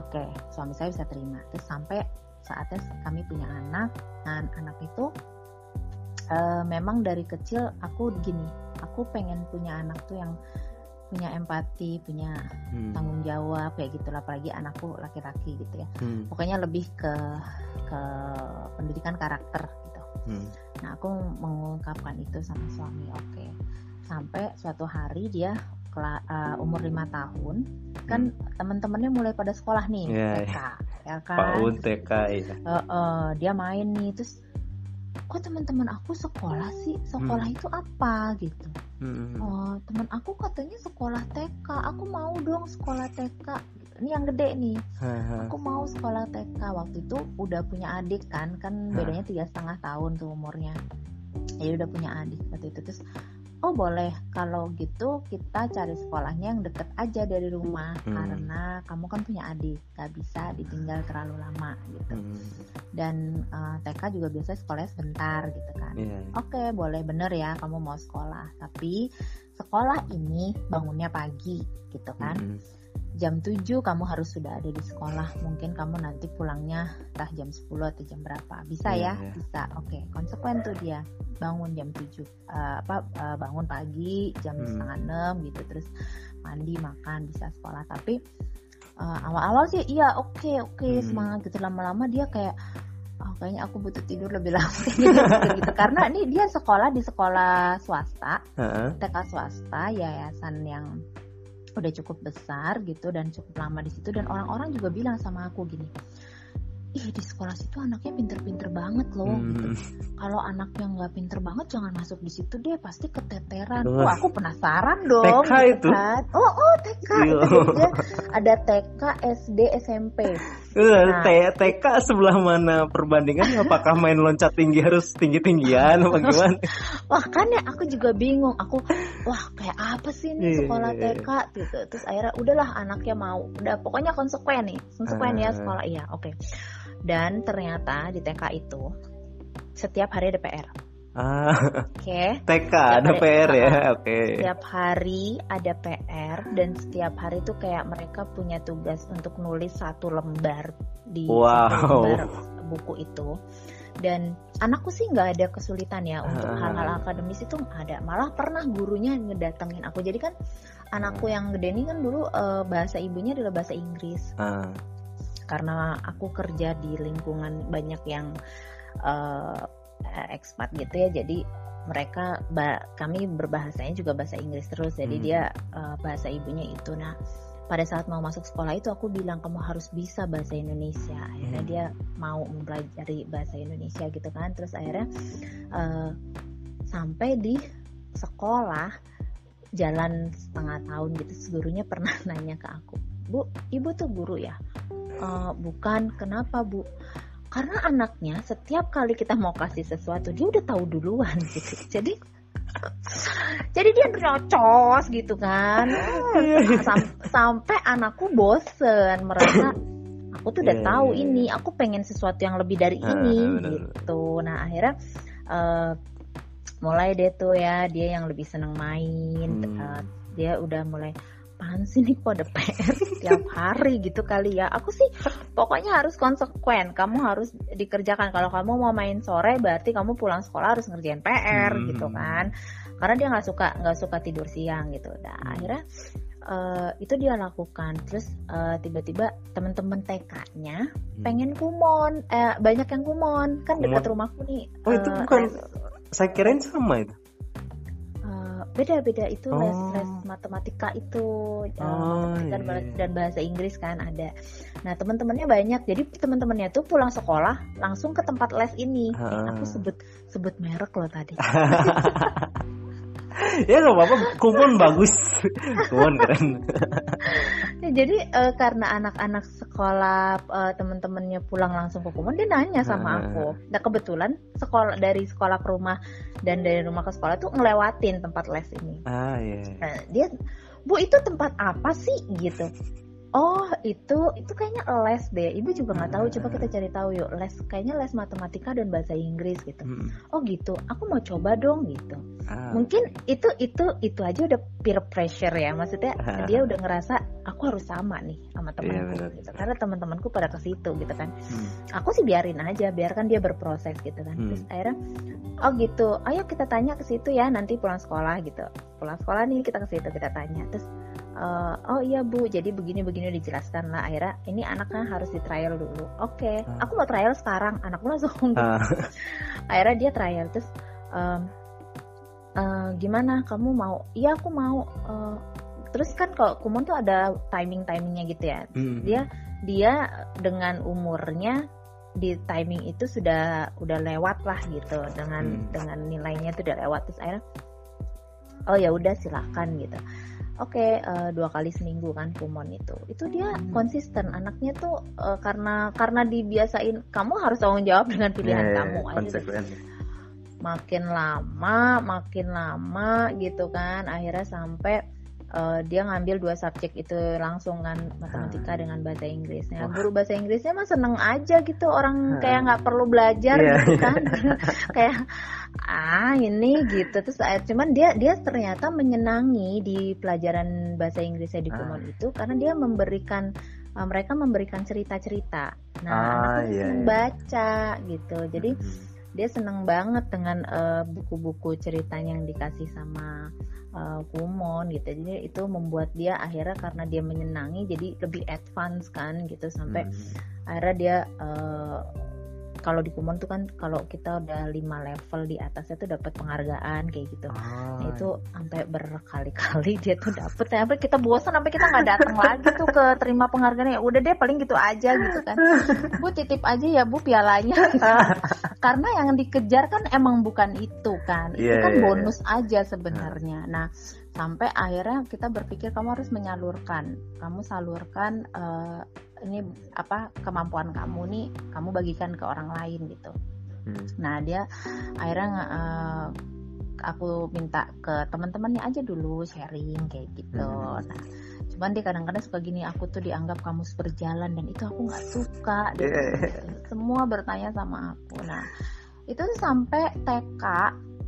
Oke, suami saya bisa terima. Terus sampai saatnya kami punya anak. Dan anak itu e, memang dari kecil aku gini, aku pengen punya anak tuh yang punya empati, punya hmm. tanggung jawab kayak gitulah, apalagi anakku laki-laki gitu ya. Hmm. Pokoknya lebih ke ke pendidikan karakter gitu. Hmm. Nah, aku mengungkapkan itu sama suami, oke. Okay. Sampai suatu hari dia uh, umur lima tahun kan, hmm. teman-temannya mulai pada sekolah nih, yeah, T K, ya kan? Paud T K ya. Uh, uh, dia main nih, terus kok teman-teman aku sekolah sih? Sekolah hmm. itu apa gitu? Hmm. Oh, teman aku katanya sekolah T K, aku mau dong sekolah T K. Ini yang gede nih. Hmm. Aku mau sekolah T K. Waktu itu udah punya adik kan, kan bedanya tiga setengah tahun tuh umurnya. Ya udah punya adik waktu itu, terus oh boleh, kalau gitu kita cari sekolahnya yang deket aja dari rumah, hmm. karena kamu kan punya adik, gak bisa ditinggal terlalu lama gitu. Hmm. Dan uh, T K juga biasanya sekolahnya sebentar gitu kan. Yeah. Oke, okay, boleh, bener ya kamu mau sekolah, tapi sekolah ini bangunnya pagi gitu kan. Hmm. jam tujuh kamu harus sudah ada di sekolah, mungkin kamu nanti pulangnya entah jam sepuluh atau jam berapa, bisa yeah, ya? Yeah. Bisa, oke, okay. Konsekuen tuh dia bangun jam tujuh, uh, apa uh, bangun pagi jam hmm. setengah enam gitu, terus mandi, makan, bisa sekolah. Tapi uh, awal-awal sih iya oke okay, oke okay, hmm. semangat gitu. Lama-lama dia kayak oh, kayaknya aku butuh tidur lebih lama gitu, gitu. Karena ini dia sekolah di sekolah swasta, uh-huh. T K swasta, yayasan yang udah cukup besar gitu dan cukup lama di situ. Dan orang-orang juga bilang sama aku gini, ih di sekolah situ anaknya pinter-pinter banget loh. Hmm. Gitu. Kalau anaknya nggak pinter banget jangan masuk di situ deh, pasti keteteran. Wah, oh, aku penasaran dong. T K gitu, itu? Kan? Oh oh T K. Itu dia ada T K, S D, S M P. Nah, T K sebelah mana perbandingannya? Apakah main loncat tinggi harus tinggi-tinggian apa gimana? Wah kan ya aku juga bingung. Aku wah kayak apa sih nih sekolah T K gitu. Terus akhirnya udahlah anaknya mau. Udah pokoknya konsekuen nih. Konsekuen ya sekolah iya. Oke. Okay. Dan ternyata di T K itu setiap hari ada P R. Ah. Oke. Okay. T K ada P R ya. Oke. Okay. Setiap hari ada P R dan setiap hari itu kayak mereka punya tugas untuk nulis satu lembar di wow. satu lembar buku itu. Dan anakku sih nggak ada kesulitan ya untuk ah. hal-hal akademis itu nggak ada. Malah pernah gurunya ngedatengin aku. Jadi kan anakku yang gede ini kan dulu uh, bahasa ibunya adalah bahasa Inggris. Ah. Karena aku kerja di lingkungan banyak yang uh, ekspat gitu ya, jadi mereka bah, kami berbahasanya juga bahasa Inggris terus, jadi hmm. dia uh, bahasa ibunya itu. Nah pada saat mau masuk sekolah itu aku bilang kamu harus bisa bahasa Indonesia, akhirnya hmm. dia mau mempelajari bahasa Indonesia gitu kan. Terus akhirnya uh, sampai di sekolah jalan setengah tahun gitu, gurunya pernah nanya ke aku, Bu, ibu tuh guru ya? Uh, bukan, kenapa Bu? Karena anaknya setiap kali kita mau kasih sesuatu dia udah tahu duluan gitu. Jadi jadi dia nyocos gitu kan. Samp- sampai anakku bosen, merasa aku tuh udah yeah, tahu yeah, ini, aku pengen sesuatu yang lebih dari uh, ini bener. Gitu. Nah, akhirnya uh, mulai deh tuh ya, dia yang lebih seneng main. Hmm. Uh, dia udah mulai apaan sih nih kok ada P R tiap hari gitu kali ya. Aku sih pokoknya harus konsekuen, kamu harus dikerjakan. Kalau kamu mau main sore berarti kamu pulang sekolah harus ngerjain P R hmm. gitu kan. Karena dia gak suka gak suka tidur siang gitu. Nah akhirnya uh, itu dia lakukan. Terus uh, tiba-tiba teman-teman T K-nya pengen kumon, eh, banyak yang kumon kan dekat rumahku nih. Oh itu uh, bukan res- saya kirain sama itu. Beda-beda itu oh. les les matematika itu oh, matematika yeah. dan bahasa Inggris kan ada. Nah teman-temannya banyak, jadi teman-temannya tuh pulang sekolah langsung ke tempat les ini. Uh. Eh, aku sebut sebut merek loh tadi. Ya nggak apa-apa, Kumon bagus, Kumon keren. Ya, jadi uh, karena anak-anak sekolah uh, teman-temannya pulang langsung ke Kumon, dia nanya sama aku. Nah kebetulan sekolah dari sekolah ke rumah dan dari rumah ke sekolah tuh ngelewatin tempat les ini. Ah iya. Yeah. Nah, dia, Bu itu tempat apa sih gitu? Oh itu itu kayaknya les deh, ibu juga nggak tahu, coba kita cari tahu yuk, les kayaknya les matematika dan bahasa Inggris gitu. Hmm. Oh gitu, aku mau coba dong gitu. Ah. Mungkin itu itu itu aja udah peer pressure ya, maksudnya ah. dia udah ngerasa aku harus sama nih sama temanku yeah, gitu. Karena teman-temanku pada ke situ gitu kan. Hmm. Aku sih biarin aja, biarkan dia berproses gitu kan. Hmm. Terus akhirnya oh gitu, ayo kita tanya ke situ ya nanti pulang sekolah gitu. Pulang sekolah nih kita ke situ kita tanya. Terus Uh, oh iya bu, jadi begini-begini dijelaskan lah. Akhirnya ini anaknya harus di trial dulu. Oke, okay. Aku mau trial sekarang. Anakku langsung uh. Akhirnya dia trial. Terus um, uh, gimana, kamu mau? Iya aku mau. uh, Terus kan kalau Kumon tuh ada timing-timingnya gitu ya. mm. Dia dia dengan umurnya di timing itu sudah udah lewat lah gitu. Dengan mm. dengan nilainya itu udah lewat. Terus akhirnya oh ya udah silakan gitu. Oke, okay, uh, dua kali seminggu kan Kumon itu. Itu dia hmm. konsisten anaknya tuh uh, karena karena dibiasain kamu harus tanggung jawab dengan pilihan yeah, kamu. Konsekuen. Makin lama, makin lama gitu kan. Akhirnya sampai uh, dia ngambil dua subjek itu langsung kan, matematika hmm. dengan bahasa Inggrisnya. Wah. Guru bahasa Inggrisnya mah seneng aja gitu, orang hmm. kayak nggak perlu belajar yeah. gitu kan. Kayak ah ini gitu. Terus cuman dia dia ternyata menyenangi di pelajaran bahasa Inggrisnya di Kumon ah. itu karena dia memberikan uh, mereka memberikan cerita-cerita. Nah, ah, anaknya yeah, seneng yeah. baca gitu. Jadi mm-hmm. dia seneng banget dengan uh, buku-buku cerita yang dikasih sama uh, Kumon gitu. Jadi itu membuat dia akhirnya karena dia menyenangi jadi lebih advance kan gitu sampai mm-hmm. akhirnya dia uh, kalau di Kumon tuh kan kalau kita udah lima level di atasnya tuh dapat penghargaan kayak gitu. Oh, nah, itu sampai berkali-kali dia tuh dapat. Sampai kita bosan, sampai kita nggak datang lagi tuh ke terima penghargaan. Ya udah deh paling gitu aja gitu kan. Bu titip aja ya bu pialanya. Karena yang dikejar kan emang bukan itu kan. Itu yeah, kan yeah, bonus yeah. aja sebenarnya. Nah sampai akhirnya kita berpikir kamu harus menyalurkan. Kamu salurkan. Uh, ini apa kemampuan kamu nih kamu bagikan ke orang lain gitu. hmm. Nah dia akhirnya uh, aku minta ke teman-temannya aja dulu sharing kayak gitu. hmm. Nah cuman dia kadang-kadang suka gini, aku tuh dianggap kamu seberjalan dan itu aku nggak suka gitu. yeah. Semua bertanya sama aku. Nah itu tuh sampai T K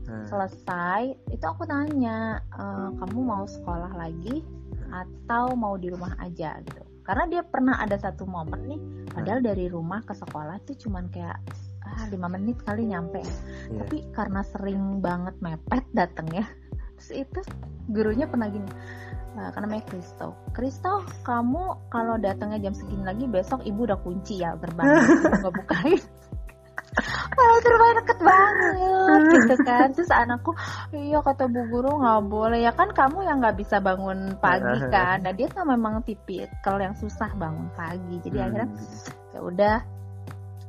hmm. selesai itu aku tanya e, kamu mau sekolah lagi atau mau di rumah aja gitu. Karena dia pernah ada satu momen nih, padahal dari rumah ke sekolah tuh cuman kayak ah, lima menit kali nyampe. Yeah. Tapi karena sering banget mepet dateng ya, terus itu gurunya pernah gini, uh, karena namanya Kristo. Kristo, kamu kalau datangnya jam segini lagi, besok ibu udah kunci ya gerbang, nggak bukain. Malah terlalu deket banget gitu kan. Terus anakku iya kata bu guru nggak boleh ya kan kamu yang nggak bisa bangun pagi kan. Nah dia tuh memang tipikal yang susah bangun pagi. Jadi hmm. akhirnya ya udah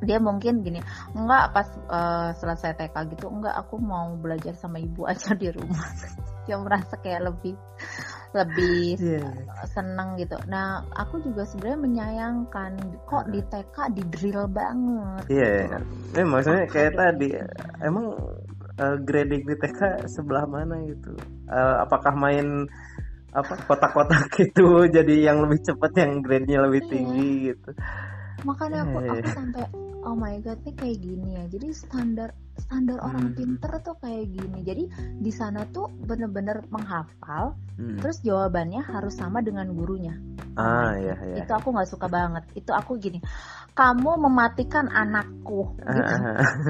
dia mungkin gini enggak pas uh, selesai T K gitu enggak aku mau belajar sama ibu aja di rumah. Dia merasa kayak lebih lebih yeah. seneng gitu. Nah, aku juga sebenarnya menyayangkan kok di T K di drill banget. Iya, yeah. gitu. eh, maksudnya aku kayak tadi drill. Emang uh, grading di T K sebelah mana gitu? Uh, apakah main apa kotak-kotak gitu jadi yang lebih cepat yang grade-nya lebih yeah. tinggi gitu? Makanya aku yeah. aku sampai oh my god nih kayak gini ya. Jadi standar standar hmm. orang pinter tuh kayak gini. Jadi di sana tuh bener-bener menghafal, hmm. terus jawabannya harus sama dengan gurunya. Ah iya iya. Itu aku nggak suka banget. Itu aku gini, kamu mematikan anakku. Gitu.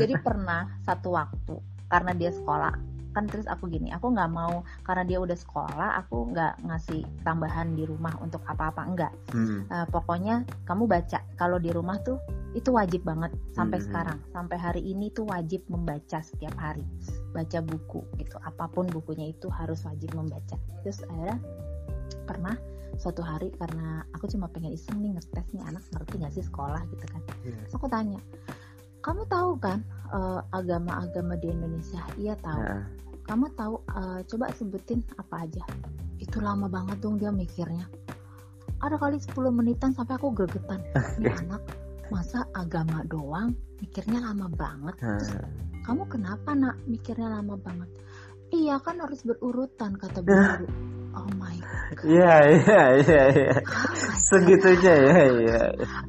Jadi pernah satu waktu karena dia sekolah kan terus aku gini, aku nggak mau karena dia udah sekolah, aku nggak ngasih tambahan di rumah untuk apa-apa enggak. Hmm. Uh, pokoknya kamu baca kalau di rumah tuh. Itu wajib banget sampai mm-hmm. sekarang, sampai hari ini tuh wajib membaca setiap hari, baca buku gitu, apapun bukunya itu harus wajib membaca. Terus akhirnya pernah suatu hari karena aku cuma pengen iseng nih ngetes nih anak ngerti nggak sih sekolah gitu kan. Yeah. Terus aku tanya, kamu tahu kan uh, agama-agama di Indonesia? Iya tahu. Yeah. Kamu tahu? Uh, coba sebutin apa aja. Itu lama banget dong dia mikirnya. Ada kali sepuluh menitan sampai aku gregetan. Ini anak. Masa agama doang mikirnya lama banget. Terus, kamu kenapa nak mikirnya lama banget? Iya kan harus berurutan kata guru. Oh my God. Iya, iya, iya, iya. Segitunya ya, iya.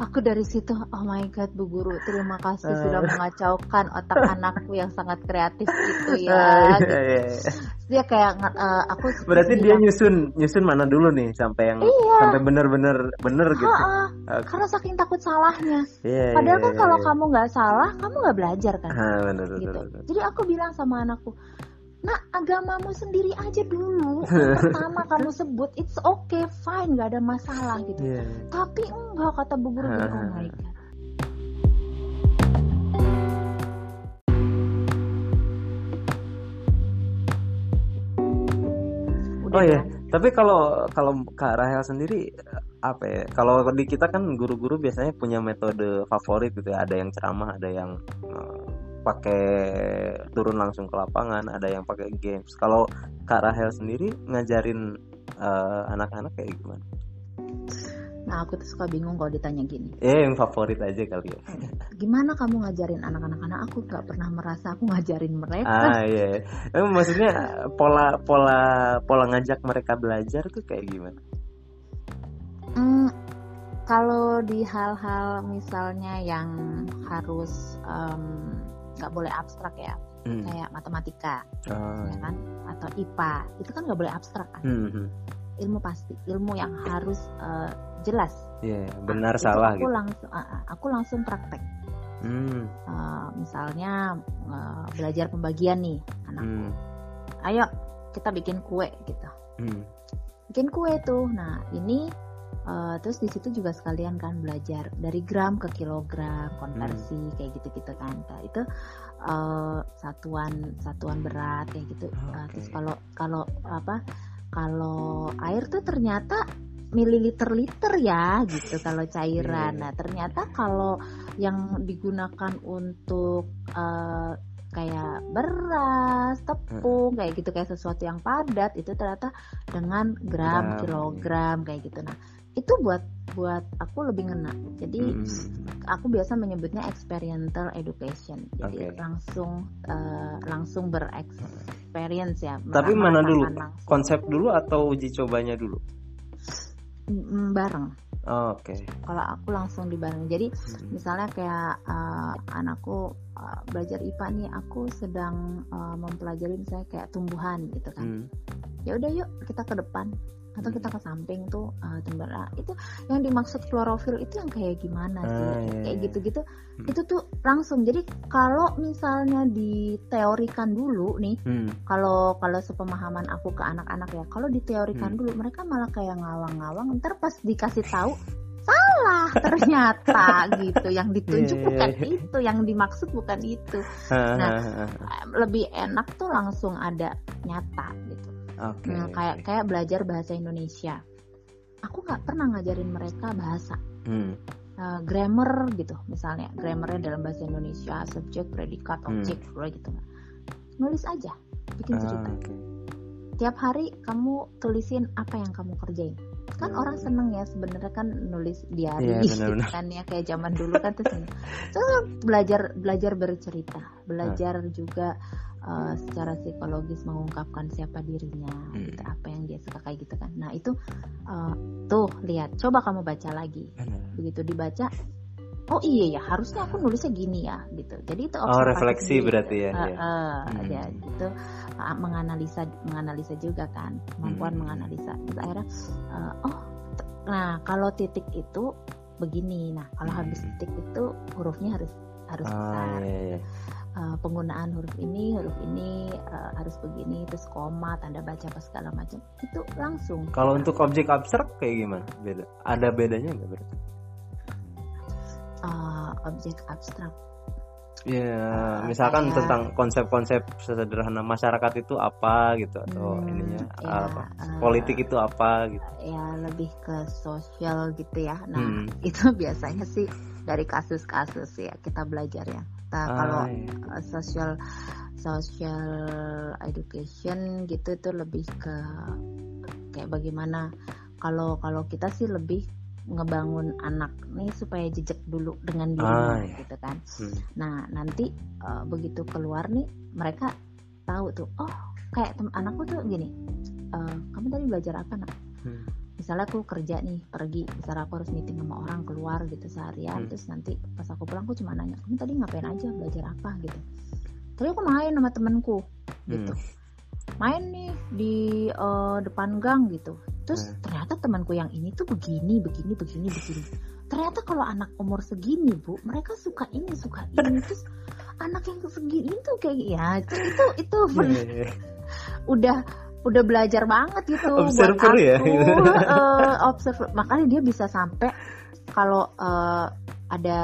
Aku dari situ, oh my God, Bu Guru, terima kasih uh. sudah mengacaukan otak anakku yang sangat kreatif itu ya. Uh, iya, gitu. Iya, iya. Dia kayak uh, aku berarti dia bilang, nyusun, nyusun mana dulu nih sampai yang iya. sampai benar-benar benar gitu. Uh, okay. Karena saking takut salahnya. Yeah, Padahal yeah, kan yeah, kalau yeah. kamu nggak salah, kamu nggak belajar kan. Uh, bener, gitu. Bener, bener. Jadi aku bilang sama anakku, nah agamamu sendiri aja dulu yang pertama kamu sebut, it's okay, fine, gak ada masalah gitu. Yeah. Tapi enggak, kata Bu Guru, oh my God. Udah, oh iya, kan? Tapi kalau kalau Kak Rahel sendiri apa ya? Kalau di kita kan guru-guru biasanya punya metode favorit gitu ya, ada yang ceramah, ada yang pakai turun langsung ke lapangan, ada yang pakai games. Kalau Kak Rahel sendiri ngajarin uh, anak-anak kayak gimana? Nah, aku tuh suka bingung kalau ditanya gini. Eh, yang favorit aja kali ya. Gimana kamu ngajarin anak-anak? Karena aku nggak pernah merasa aku ngajarin mereka. Ah iya. Emang maksudnya pola pola pola ngajak mereka belajar tuh kayak gimana? Hmm, kalau di hal-hal misalnya yang harus um, nggak boleh abstrak ya, hmm. kayak matematika, oh. ya kan, atau I P A, itu kan nggak boleh abstrak kan, hmm. ilmu pasti, ilmu yang harus uh, jelas, yeah, benar nah, salah aku gitu. Langsung, uh, aku langsung praktek, hmm. uh, misalnya uh, belajar pembagian nih anakku, hmm. ayo kita bikin kue gitu, hmm. bikin kue tuh, nah ini Uh, terus di situ juga sekalian kan belajar dari gram ke kilogram, konversi hmm. kayak gitu-gitu kan. Nah, itu uh, satuan satuan berat kayak gitu. Okay. Uh, terus kalau kalau apa? Kalau air tuh ternyata mililiter-liter ya gitu kalau cairan. Nah, ternyata kalau yang digunakan untuk uh, kayak beras, tepung, kayak gitu, kayak sesuatu yang padat itu ternyata dengan gram, gram. kilogram kayak gitu. Nah, itu buat buat aku lebih ngena. Jadi hmm. aku biasa menyebutnya experiential education. Jadi okay. langsung uh, langsung berexperience ya. Tapi mana dulu? Langsung. Konsep dulu atau uji cobanya dulu? Mm, bareng. Oh, oke. Okay. Kalau aku langsung dibareng. Jadi hmm. misalnya kayak uh, anakku uh, belajar I P A nih, aku sedang uh, mempelajari misalnya kayak tumbuhan gitu kan. Hmm. Ya udah yuk kita ke depan. Atau kita ke samping tuh uh, tembakau itu yang dimaksud klorofil itu yang kayak gimana sih ah, iya. kayak gitu-gitu hmm. itu tuh langsung. Jadi kalau misalnya diteorikan dulu nih, kalau hmm. kalau sepemahaman aku ke anak-anak ya, kalau diteorikan hmm. dulu mereka malah kayak ngawang-ngawang, ntar pas dikasih tahu salah ternyata gitu, yang ditunjuk yeah, bukan yeah, yeah. itu, yang dimaksud bukan itu. Nah lebih enak tuh langsung ada nyata gitu. Okay. Nah, kayak kayak belajar bahasa Indonesia, aku nggak pernah ngajarin mereka bahasa hmm. uh, grammar gitu, misalnya grammarnya dalam bahasa Indonesia, subjek, predikat, objek, hmm. gitu. Nulis aja, bikin cerita. Uh, okay. Tiap hari kamu tulisin apa yang kamu kerjain. Kan orang seneng ya sebenarnya kan nulis diari yeah, gitu kan ya, kayak zaman dulu kan tuh seneng. So, belajar belajar bercerita, belajar hmm. juga uh, secara psikologis mengungkapkan siapa dirinya, hmm. gitu, apa yang dia suka kayak gitu kan. Nah itu uh, tuh lihat, coba kamu baca lagi. Begitu dibaca, oh iya ya harusnya aku nulisnya gini ya gitu. Jadi itu oh refleksi sendiri, berarti ya. Uh, uh, hmm. ya gitu uh, menganalisa menganalisa juga kan, kemampuan hmm. menganalisa. Terus akhirnya uh, oh t- nah kalau titik itu begini, nah kalau hmm. habis titik itu hurufnya harus harus ah, besar. Iya, iya. Uh, penggunaan huruf ini huruf ini uh, harus begini, terus koma, tanda baca apa segala macam itu langsung. Kalau nah. untuk objek abstrak kayak gimana? Beda? Ada bedanya nggak berarti? Uh, objek abstrak. Ya, yeah, uh, misalkan kayak, tentang konsep-konsep sederhana masyarakat itu apa gitu atau hmm, ininya yeah, apa? Uh, politik itu apa gitu. Ya, yeah, lebih ke sosial gitu ya. Nah, hmm. itu biasanya sih dari kasus-kasus ya kita belajar ya. Nah, ah, kalau yeah. uh, social social education gitu itu lebih ke kayak bagaimana, kalau kalau kita sih lebih ngebangun anak nih supaya jejak dulu dengan dirinya ah, gitu kan. Hmm. Nah nanti uh, begitu keluar nih mereka tahu tuh, oh kayak tem- anakku tuh gini, uh, kamu tadi belajar apa nak? Hmm. Misalnya aku kerja nih, pergi, misalnya aku harus meeting sama orang, keluar gitu seharian, hmm. terus nanti pas aku pulang aku cuma nanya, kamu tadi ngapain aja, belajar apa gitu. Tadi aku main sama temanku gitu, hmm. main nih di uh, depan gang gitu. Terus hmm. ternyata temanku yang ini tuh begini, begini, begini, begini. Ternyata kalau anak umur segini bu, mereka suka ini, suka ini. Terus anak yang segini tuh kayak ya itu itu, itu yeah. udah udah belajar banget gitu. Observer ya. uh, observer. Makanya dia bisa sampai kalau uh, ada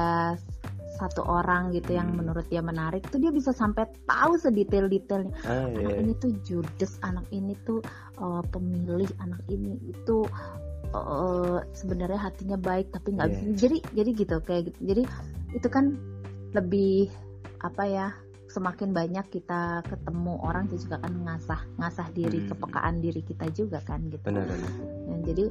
satu orang gitu yang hmm. menurut dia menarik tuh dia bisa sampai tahu sedetail-detailnya. Ah, anak yeah. ini tuh judes, anak ini tuh uh, pemilih, anak ini itu uh, sebenarnya hatinya baik tapi nggak yeah. jadi jadi gitu kayak gitu. Jadi itu kan lebih apa ya, semakin banyak kita ketemu orang itu juga kan ngasah ngasah diri, hmm. kepekaan diri kita juga kan gitu. Benar, benar. Dan jadi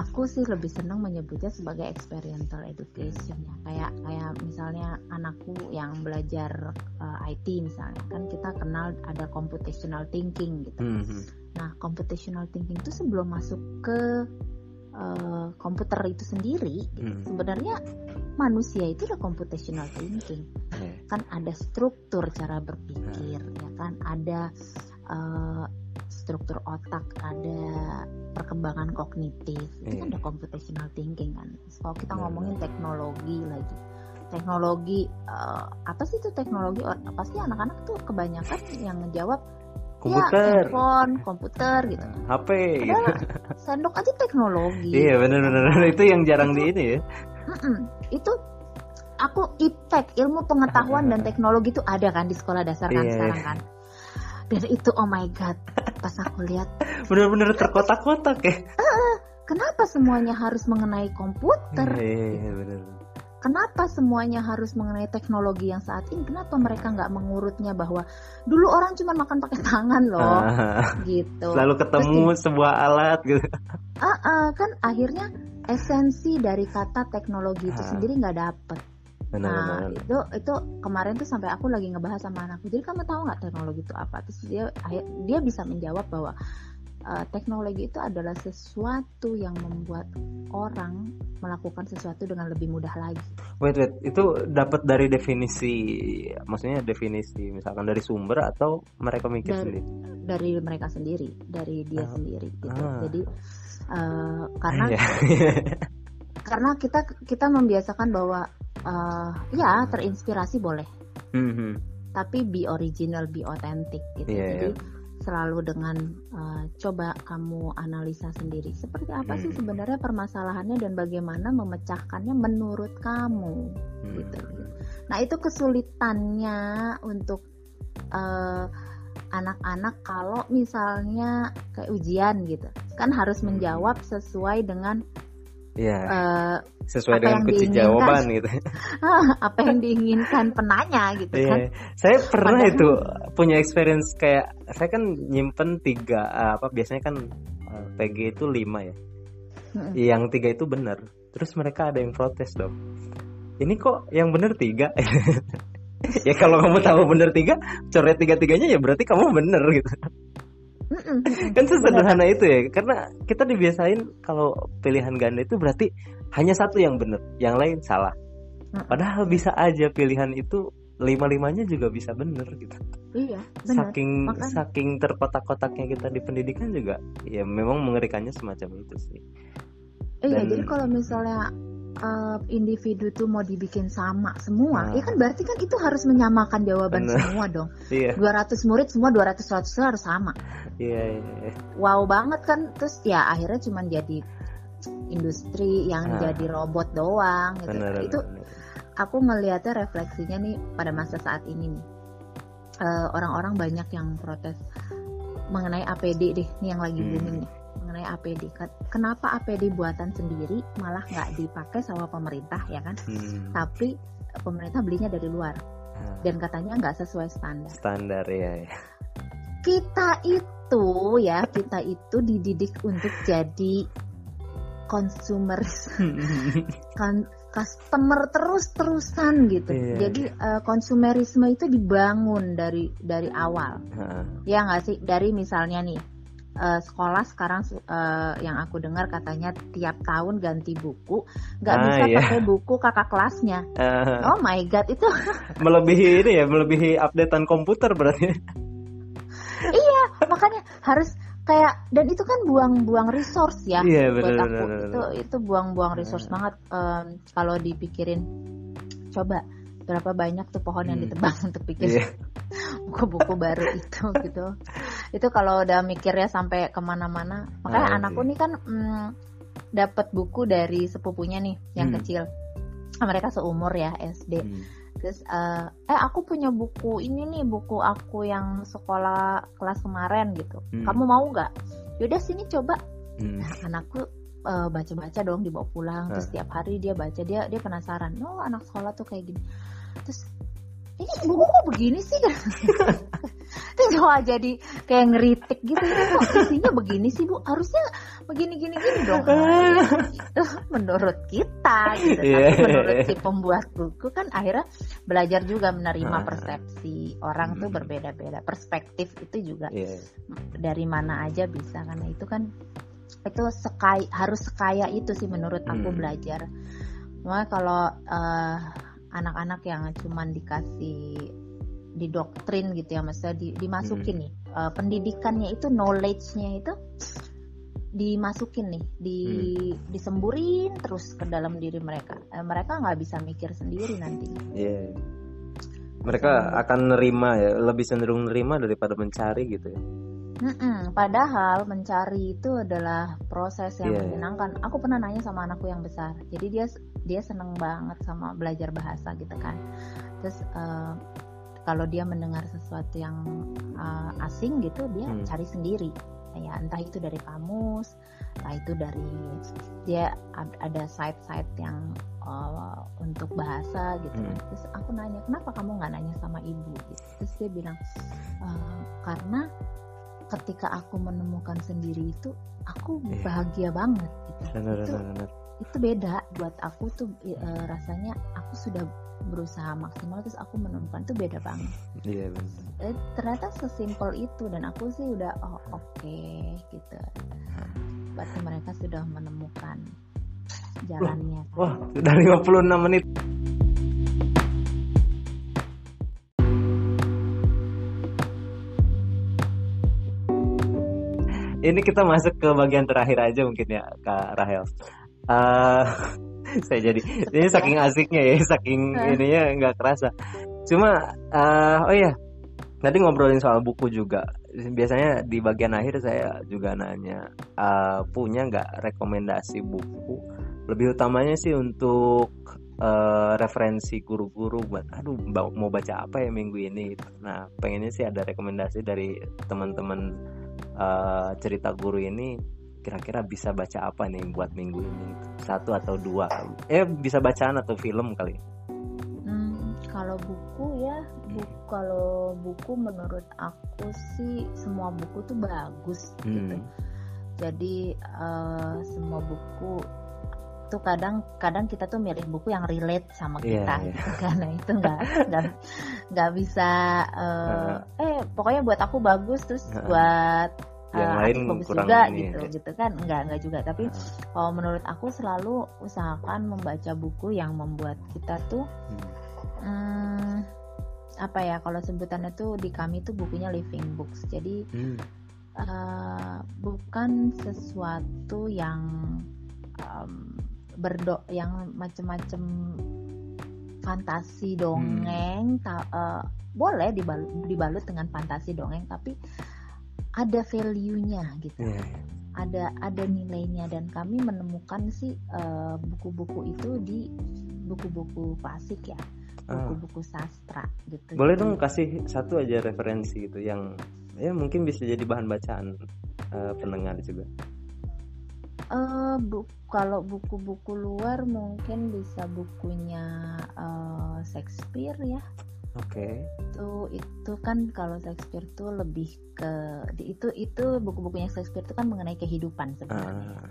aku sih lebih senang menyebutnya sebagai experiential education ya. Kayak kayak misalnya anakku yang belajar uh, I T misalnya, kan kita kenal ada computational thinking gitu. Mm-hmm. Nah, computational thinking itu sebelum masuk ke uh, komputer itu sendiri, gitu, mm. sebenarnya manusia itu udah computational thinking. Mm. Kan ada struktur cara berpikir, mm. ya kan ada uh, struktur otak, ada perkembangan kognitif, itu kan ada computational thinking kan. Kalau so, kita ngomongin teknologi lagi, teknologi uh, apa sih itu teknologi? Pasti anak-anak tuh kebanyakan yang menjawab komputer, ya, handphone, komputer gitu, H P. Padahal, gitu. Sendok aja teknologi. Iya benar-benar itu yang jarang itu, di ini ya. Itu aku I P T E K, ilmu pengetahuan dan teknologi itu ada kan di sekolah dasar kan yeah. sekarang kan. Dan itu oh my god, pas aku lihat benar-benar terkotak-kotak ya. Uh, kenapa semuanya harus mengenai komputer? Iya, benar. Kenapa semuanya harus mengenai teknologi yang saat ini? Kenapa mereka nggak mengurutnya bahwa dulu orang cuma makan pakai tangan loh, ah, gitu. Selalu ketemu terus, sebuah alat gitu. Uh, uh, kan akhirnya esensi dari kata teknologi itu ah. sendiri nggak dapet. Benar, nah benar. itu itu kemarin tuh sampai aku lagi ngebahas sama anakku, jadi kamu tahu nggak teknologi itu apa? Terus dia dia bisa menjawab bahwa uh, teknologi itu adalah sesuatu yang membuat orang melakukan sesuatu dengan lebih mudah lagi. Wait wait itu dapat dari definisi, maksudnya definisi misalkan dari sumber atau mereka mikir dari, sendiri? Dari mereka sendiri, dari dia ah. sendiri gitu. Ah. Jadi uh, karena karena kita kita membiasakan bahwa Uh, ya terinspirasi boleh, mm-hmm. tapi be original, be authentic gitu. Yeah, jadi yeah. selalu dengan uh, coba kamu analisa sendiri. Seperti apa mm. sih sebenarnya permasalahannya dan bagaimana memecahkannya menurut kamu mm. gitu. Nah itu kesulitannya untuk uh, anak-anak kalau misalnya kayak ujian gitu, kan harus mm. menjawab sesuai dengan ya, uh, sesuai dengan kunci jawaban gitu. Apa yang diinginkan penanya gitu kan. Yeah. Saya pernah Padahal... itu punya experience kayak saya kan nyimpen tiga apa biasanya kan P G itu lima ya. Mm-hmm. Yang tiga itu benar. Terus mereka ada yang protes dong. Ini kok yang benar tiga? Ya kalau kamu tahu benar tiga, coret tiga-tiganya ya berarti kamu benar gitu. Kan sesederhana bener. Itu ya, karena kita dibiasain kalau pilihan ganda itu berarti hanya satu yang benar, yang lain salah. Padahal bisa aja pilihan itu lima-limanya juga bisa benar gitu. Iya, benar. Saking Makan. saking terkotak-kotaknya kita di pendidikan juga, ya memang mengerikannya semacam itu sih. Iya, Dan, jadi kalau misalnya Uh, individu tuh mau dibikin sama semua, nah. ya kan berarti kan itu harus menyamakan jawaban Bener. semua dong. Yeah. dua ratus murid semua dua ratus seratus harus sama. Iya. Yeah, yeah. Wow banget kan, terus ya akhirnya cuma jadi industri yang nah. jadi robot doang. Gitu. Bener, itu bener. Aku ngelihatnya refleksinya nih pada masa saat ini nih uh, orang-orang banyak yang protes mengenai A P D deh, nih yang lagi hmm. booming nih. Mengenai A P D, kenapa A P D buatan sendiri malah nggak dipakai sama pemerintah ya kan? Hmm. Tapi pemerintah belinya dari luar hmm. dan katanya nggak sesuai standar. Standar ya. ya. Kita itu ya kita itu dididik untuk jadi consumer, kan customer terus-terusan gitu. Yeah. Jadi uh, konsumerisme itu dibangun dari dari awal. Hmm. Ya nggak sih? Dari misalnya nih. uh, sekolah sekarang uh, yang aku dengar katanya tiap tahun ganti buku, nggak ah, bisa iya. pakai buku kakak kelasnya. Uh, oh my god, itu melebihi ini ya, melebihi updatean komputer berarti. Iya, makanya harus kayak, dan itu kan buang-buang resource ya, yeah, bener, buat aku bener, bener, itu bener. Itu buang-buang resource yeah. banget um, kalau dipikirin. Coba berapa banyak tuh pohon hmm. yang ditebang untuk bikin yeah. buku-buku baru itu gitu. Itu kalau udah mikirnya sampai kemana-mana. Makanya oh, anakku yeah. nih kan mm, dapat buku dari sepupunya nih yang hmm. kecil. Mereka seumur ya S D. Hmm. Terus uh, eh aku punya buku ini nih, buku aku yang sekolah kelas kemarin gitu. Hmm. Kamu mau nggak? Yaudah sini coba. Hmm. Nah, anakku uh, baca-baca dong, dibawa pulang. Nah. Terus tiap hari dia baca, dia dia penasaran. Oh, anak sekolah tuh kayak gini. Terus ini buku kok begini sih? Terus wah, jadi kayak ngeritik gitu. Kok isinya begini sih, Bu? Harusnya begini-gini-gini dong. Itu menurut kita gitu. Yeah. Tapi menurut si pembuat buku kan akhirnya belajar juga menerima persepsi. Orang hmm. tuh berbeda-beda. Perspektif itu juga yeah. dari mana aja bisa. Karena itu kan itu sekaya, harus sekaya itu sih menurut aku hmm. belajar. Cuma kalau uh, anak-anak yang cuman dikasih didoktrin gitu ya, maksudnya di, dimasukin hmm. nih uh, pendidikannya itu, knowledge-nya itu dimasukin nih, di, hmm. disemburin terus ke dalam diri mereka. Uh, mereka nggak bisa mikir sendiri nantinya. Yeah. Mereka so, akan nerima ya, lebih cenderung nerima daripada mencari gitu ya. Mm-mm. Padahal mencari itu adalah proses yang yeah. menyenangkan. Aku pernah nanya sama anakku yang besar. Jadi dia dia seneng banget sama belajar bahasa gitu kan. Terus uh, kalau dia mendengar sesuatu yang uh, asing gitu, dia hmm. cari sendiri. Ya, entah itu dari kamus, entah itu dari dia ada site-site yang uh, untuk bahasa gitu. Hmm. Terus aku nanya, kenapa kamu nggak nanya sama ibu? Gitu. Terus dia bilang uh, karena ketika aku menemukan sendiri itu aku bahagia yeah. banget gitu. Benar, itu, benar. Itu beda buat aku tuh e, rasanya aku sudah berusaha maksimal terus aku menemukan, itu beda banget. Iya yeah, benar. E, ternyata sesimpel itu, dan aku sih udah oh, oke okay, gitu. Berarti mereka sudah menemukan jalannya. Wah, kan? Wah, dari lima puluh enam menit. Ini kita masuk ke bagian terakhir aja mungkin ya, Kak Rahel. Uh, saya jadi, ini saking asiknya ya, saking ininya nggak kerasa. Cuma, uh, oh iya, tadi ngobrolin soal buku juga. Biasanya di bagian akhir saya juga nanya, uh, punya nggak rekomendasi buku? Lebih utamanya sih untuk uh, referensi guru-guru buat, aduh mau baca apa ya minggu ini? Nah, pengennya sih ada rekomendasi dari teman-teman. Uh, cerita guru ini kira-kira bisa baca apa nih buat minggu ini, satu atau dua eh bisa bacaan atau film kali. hmm, kalau buku ya bu- hmm. kalau buku menurut aku sih semua buku tuh bagus hmm. gitu. Jadi uh, semua buku tuh kadang kadang kita tuh milih buku yang relate sama kita yeah, gitu yeah. karena itu nggak nggak bisa uh, uh, eh pokoknya buat aku bagus terus uh, buat uh, aku bagus juga ini, gitu ya. Gitu kan nggak nggak juga, tapi uh, kalau menurut aku selalu usahakan membaca buku yang membuat kita tuh hmm. Hmm, apa ya, kalau sebutannya tuh di kami tuh bukunya living books, jadi hmm. uh, bukan sesuatu yang um, berdo yang macam-macam fantasi dongeng, hmm. ta- uh, boleh dibalut, dibalut dengan fantasi dongeng, tapi ada value-nya gitu, yeah. ada ada nilainya, dan kami menemukan sih uh, buku-buku itu di buku-buku klasik ya, buku-buku sastra gitu. Boleh dong kasih satu aja referensi gitu yang ya mungkin bisa jadi bahan bacaan uh, pendengar juga. Uh, bu- kalau buku-buku luar mungkin bisa bukunya uh, Shakespeare ya. Oke. Okay. Itu itu kan kalau Shakespeare tuh lebih ke itu itu buku-bukunya Shakespeare tuh kan mengenai kehidupan sebenarnya. Uh.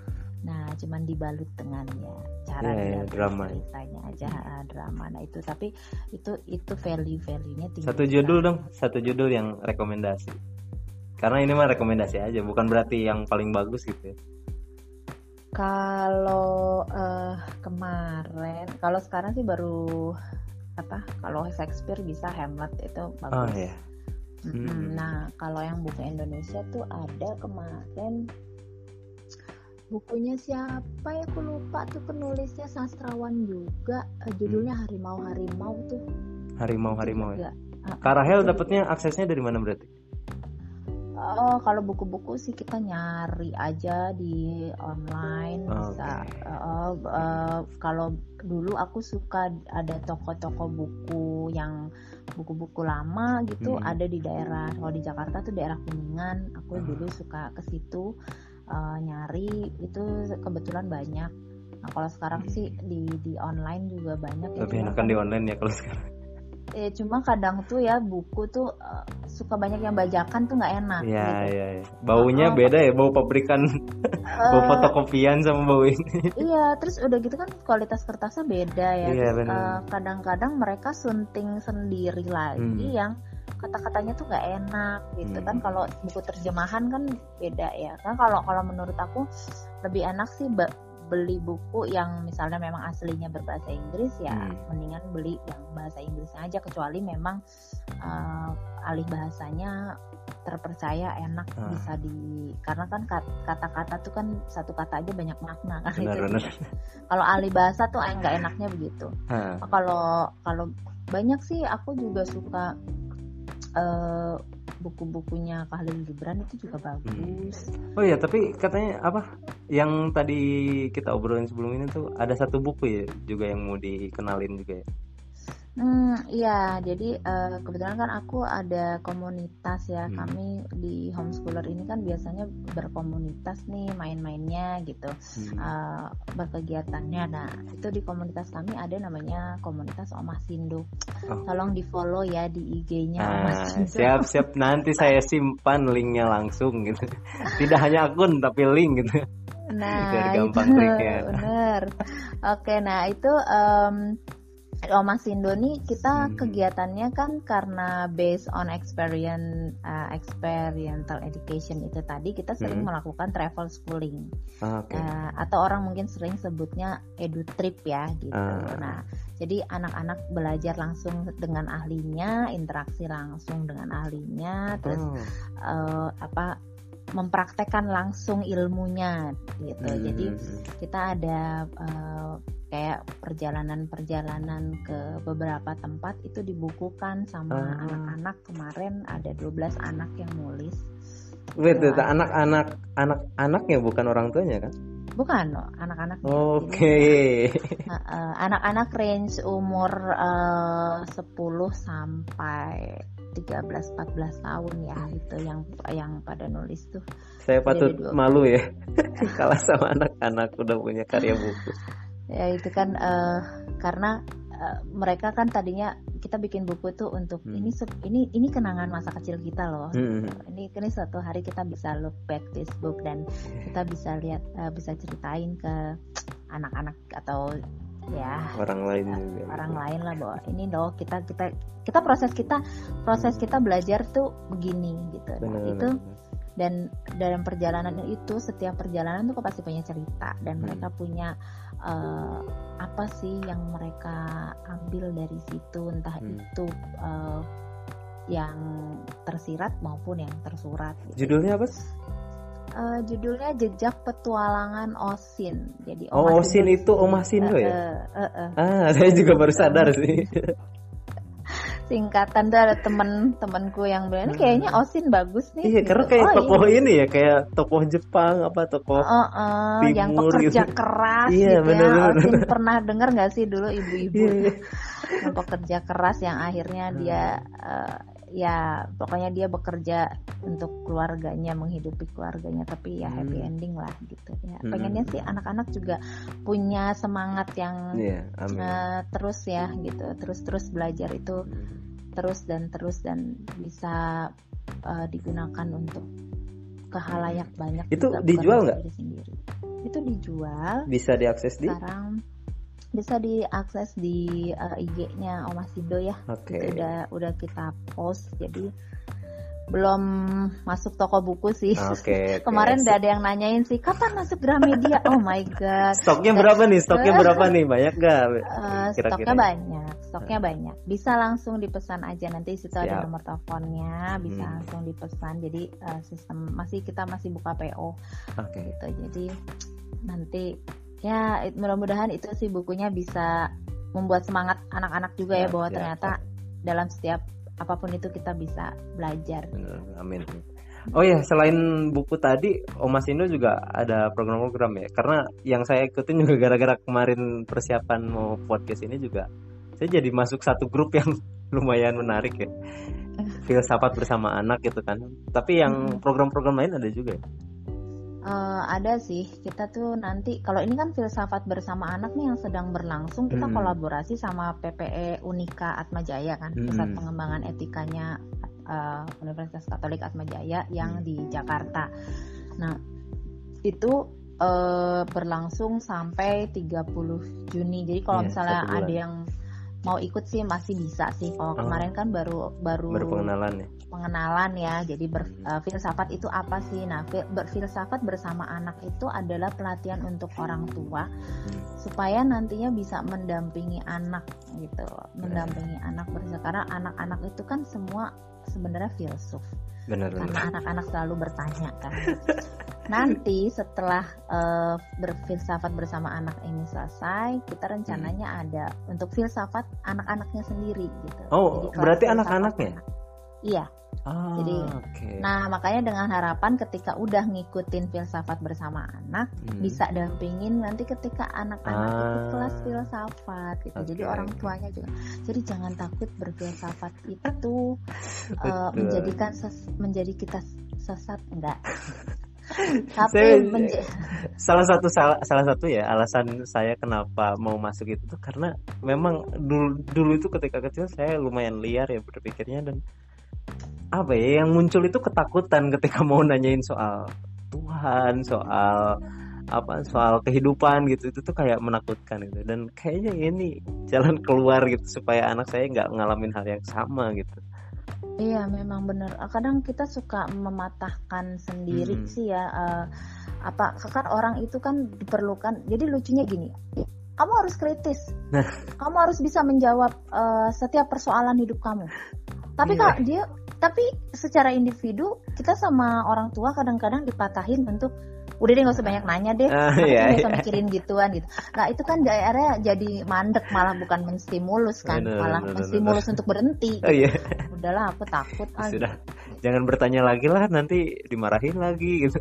Nah, cuman dibalut dengan ya cara yeah, drama ceritanya aja yeah. drama. Nah itu, tapi itu itu value-value-nya tinggi. Satu judul dong, satu judul yang rekomendasi. Karena ini mah rekomendasi aja, bukan berarti yang paling bagus gitu. Kalau uh, kemarin, kalau sekarang sih baru apa? Kalau Shakespeare bisa Hamlet itu bagus. Oh, iya. Mm-hmm. Nah, kalau yang buku Indonesia tuh ada kemarin bukunya siapa ya? Aku lupa tuh penulisnya, sastrawan juga. Uh, judulnya Harimau-harimau tuh. Harimau-harimau. Ya? Kak Rahel dapatnya aksesnya dari mana berarti? Oh, kalau buku-buku sih kita nyari aja di online bisa. Okay. Uh, uh, kalau dulu aku suka ada toko-toko buku yang buku-buku lama gitu, hmm. ada di daerah. Kalau di Jakarta tuh daerah Kuningan, aku hmm. dulu suka ke situ uh, nyari, itu kebetulan banyak. Nah, kalau sekarang hmm. sih di di online juga banyak. Lebih enakan kan di online ya kalau sekarang. Ya, cuma kadang tuh ya buku tuh uh, suka banyak yang bajakan tuh nggak enak. Iya gitu. Iya. Ya. Baunya oh, beda ya, bau pabrikan, uh, bau fotokopian sama bau ini. Iya, terus udah gitu kan kualitas kertasnya beda ya. Iya, terus, uh, kadang-kadang mereka sunting sendiri lagi hmm. yang kata-katanya tuh nggak enak gitu hmm. kan. Kalau buku terjemahan kan beda ya. Kan kalau kalau menurut aku lebih enak sih be- beli buku yang misalnya memang aslinya berbahasa Inggris ya, hmm. mendingan beli yang bahasa Inggrisnya aja, kecuali memang uh, alih bahasanya terpercaya enak ah. bisa di, karena kan kata-kata tuh kan satu kata aja banyak makna kan. Benar, gitu. Kalau alih bahasa tuh enggak enaknya begitu. Kalau kalau banyak sih aku juga suka uh, buku-bukunya Khalil Gibran itu juga bagus. Hmm. Oh iya, tapi katanya apa? Yang tadi kita obrolin sebelum ini tuh ada satu buku ya juga yang mau dikenalin juga ya. Hmm, iya, jadi uh, kebetulan kan aku ada komunitas ya. Hmm. Kami di homeschooler ini kan biasanya berkomunitas nih main-mainnya gitu, hmm. uh, berkegiatannya. Nah, itu di komunitas kami ada namanya komunitas Omah Sindu. Oh. Tolong di follow ya di I G-nya nah, Omah Sindu. Siap-siap, nanti saya simpan linknya langsung gitu. Tidak hanya akun tapi link gitu. Nah, biar gampang kliknya. Bener. Oke, nah itu. Um, Omah Sindu nih kita hmm. kegiatannya kan karena based on experience uh, experiential education itu tadi kita sering hmm. melakukan travel schooling ah, okay. uh, atau orang mungkin sering sebutnya edu trip ya gitu. Ah. Nah, jadi anak-anak belajar langsung dengan ahlinya, interaksi langsung dengan ahlinya, terus oh. uh, apa mempraktekkan langsung ilmunya gitu. Hmm. Jadi kita ada uh, kayak perjalanan-perjalanan ke beberapa tempat itu dibukukan sama ah. anak-anak. Kemarin ada dua belas anak yang nulis. Betul, anak-anak anak-anaknya bukan orang tuanya kan? Bukan, anak-anak. Oke. Okay. Nah, uh, anak-anak range umur uh, sepuluh sampai tiga belas empat belas tahun ya, itu yang yang pada nulis tuh. Saya patut malu ya kalah sama anak-anak udah punya karya buku. Ya itu kan uh, karena uh, mereka kan tadinya kita bikin buku tuh untuk hmm. ini ini ini kenangan masa kecil kita loh. Hmm. Ini ini suatu hari kita bisa look back this book dan kita bisa lihat uh, bisa ceritain ke anak-anak atau ya orang lain juga. Orang lain lah bahwa ini loh kita kita kita proses kita proses kita belajar tuh begini gitu. Benar, nah, itu dan dalam perjalanan itu setiap perjalanan tuh pasti punya cerita dan hmm. mereka punya uh, apa sih yang mereka ambil dari situ, entah hmm. itu uh, yang tersirat maupun yang tersurat gitu. Judulnya apa? Uh, judulnya Jejak Petualangan Osin. Jadi Omah oh, Osin itu Omah Sindu ya? Uh, uh, uh, uh. Ah, saya juga baru sadar sih. Singkatan tuh ada temen-temenku yang bilang ini kayaknya Osin bagus nih. Iya, gitu. Karena kayak oh, tokoh iya. ini ya, kayak tokoh Jepang apa tokoh uh, uh, timur yang pekerja gitu. Keras iya, gitu bener, ya. Bener. Osin pernah dengar nggak sih dulu ibu-ibu iya. yang pekerja keras yang akhirnya hmm. dia uh, ya pokoknya dia bekerja untuk keluarganya, menghidupi keluarganya, tapi ya hmm. happy ending lah gitu ya. Hmm. Pengennya sih anak-anak juga punya semangat yang yeah, uh, terus ya gitu, terus-terus belajar itu hmm. terus dan terus dan bisa uh, digunakan untuk ke halayak banyak. Itu juga, dijual nggak? Itu dijual. Bisa diakses di? Sekarang bisa diakses di uh, I G-nya Omah Sindu ya. Okay. Itu udah udah kita post jadi belum masuk toko buku sih. Okay, okay. Kemarin udah ada yang nanyain sih, kapan masuk Gramedia? Oh my god. Stoknya dan berapa nih? Stoknya berapa nih? Banyak nggak? Uh, stoknya banyak. Stoknya banyak. Bisa langsung dipesan aja, nanti situ Siap. Ada nomor teleponnya, bisa hmm. langsung dipesan. Jadi uh, sistem masih kita masih buka P O. Okay. Gitu. Jadi nanti ya mudah-mudahan itu sih bukunya bisa membuat semangat anak-anak juga ya, ya bahwa ya, ternyata ya. dalam setiap apapun itu kita bisa belajar. Amin. Oh ya, selain buku tadi, Omah Sindu juga ada program-program ya. Karena yang saya ikutin juga gara-gara kemarin persiapan mau podcast ini juga, saya jadi masuk satu grup yang lumayan menarik ya. Filsafat bersama anak gitu kan. Tapi yang program-program lain ada juga ya? Uh, ada sih, kita tuh nanti kalau ini kan filsafat bersama anak nih yang sedang berlangsung, kita hmm. kolaborasi sama P P E Unika Atmajaya kan, hmm. Pusat Pengembangan Etikanya uh, Universitas Katolik Atmajaya yang hmm. di Jakarta. Nah itu uh, berlangsung sampai tiga puluh Juni. Jadi kalau yeah, misalnya ada yang mau ikut sih masih bisa sih. Kalau oh. kemarin kan baru baru, baru pengenalan ya. Pengenalan ya. Jadi ber, uh, filsafat itu apa sih? Nah, fil, berfilsafat bersama anak itu adalah pelatihan untuk orang tua hmm. supaya nantinya bisa mendampingi anak gitu. Mendampingi hmm. anak bersekarang anak-anak itu kan semua sebenarnya filsuf. Benar, karena benar. Anak-anak selalu bertanya kan. Nanti setelah uh, berfilsafat bersama anak ini selesai, kita rencananya hmm. ada untuk filsafat anak-anaknya sendiri gitu. Oh, jadi, berarti anak-anaknya? Anak. Iya. Ah, jadi, okay. Nah makanya dengan harapan ketika udah ngikutin filsafat bersama anak, hmm. bisa dampingin nanti ketika anak-anak ah, ikut kelas filsafat gitu. Okay. Jadi orang tuanya juga. Jadi jangan takut berfilsafat itu uh, menjadikan ses- menjadi kita sesat enggak. Tapi saya, menja- salah satu salah, salah satu ya alasan saya kenapa mau masuk itu karena memang dulu dulu itu ketika kecil saya lumayan liar ya berpikirnya dan apa ya yang muncul itu ketakutan ketika mau nanyain soal Tuhan, soal apa, soal kehidupan gitu. Itu tuh kayak menakutkan gitu dan kayaknya ini jalan keluar gitu supaya anak saya nggak ngalamin hal yang sama gitu. Iya memang benar, kadang kita suka mematahkan sendiri hmm. sih ya uh, apa kan orang itu kan diperlukan. Jadi lucunya gini, kamu harus kritis, nah. kamu harus bisa menjawab uh, setiap persoalan hidup kamu. Tapi yeah. kalau dia tapi secara individu kita sama orang tua kadang-kadang dipatahin untuk udah deh nggak usah banyak nanya deh, nggak uh, yeah, usah yeah. mikirin gituan gitu. Nah itu kan daerah jadi mandek, malah bukan menstimulus kan, no, no, malah no, no, menstimulus no, no. untuk berhenti. Gitu. Oh, yeah. Udahlah aku takut. Ah, sudah, gitu. Jangan bertanya lagi lah, nanti dimarahin lagi gitu.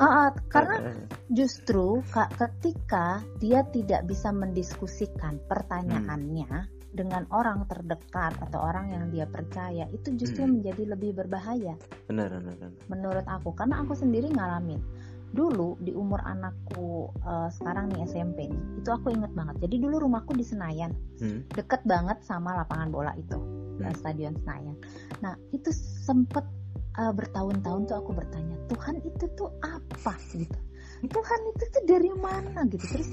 Uh, uh, karena justru ketika dia tidak bisa mendiskusikan pertanyaannya. Hmm. dengan orang terdekat atau orang yang dia percaya itu justru hmm. menjadi lebih berbahaya. Benar, benar, benar. Menurut aku, karena aku sendiri ngalamin dulu di umur anakku uh, sekarang nih S M P nih, itu aku inget banget. Jadi dulu rumahku di Senayan, hmm. deket banget sama lapangan bola itu, hmm. stadion Senayan. Nah itu sempet uh, bertahun-tahun tuh aku bertanya, Tuhan itu tuh apa gitu? Tuhan itu tuh dari mana gitu? Terus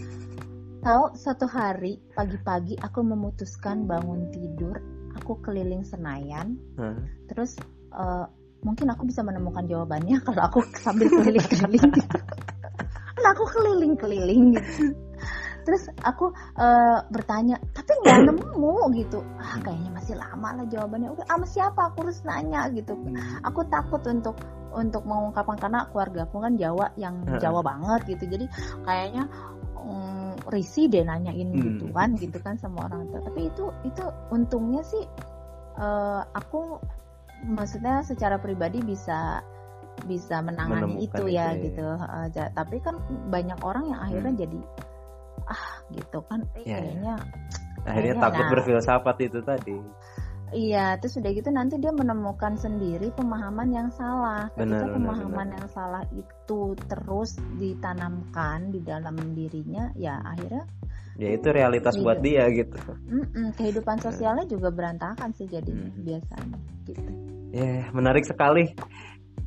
tahu satu hari pagi-pagi aku memutuskan bangun tidur, aku keliling Senayan, hmm. terus uh, mungkin aku bisa menemukan jawabannya kalau aku sambil keliling-keliling. Nah, aku keliling-keliling gitu. Terus aku uh, bertanya, tapi nggak nemu gitu. Ah kayaknya masih lama lah jawabannya. Oke, sama siapa aku harus nanya gitu. Aku takut untuk untuk mengungkapkan karena keluarga aku kan Jawa yang hmm. Jawa banget gitu. Jadi kayaknya risih deh nanyain hmm. gitu kan gitu kan sama orang tua. Tapi itu itu untungnya sih uh, aku maksudnya secara pribadi bisa bisa menangani itu ya, itu ya gitu uh, j- tapi kan banyak orang yang akhirnya hmm. jadi ah gitu kan eh, ya, kayaknya ya. akhirnya takut nah, berfilsafat itu tadi. Iya, terus udah gitu nanti dia menemukan sendiri pemahaman yang salah. Ketika benar, pemahaman benar. yang salah itu terus ditanamkan di dalam dirinya, ya akhirnya ya itu realitas hidup. Buat dia gitu. Mm-mm, kehidupan sosialnya juga berantakan sih jadinya mm. biasanya gitu. Ya, yeah, menarik sekali.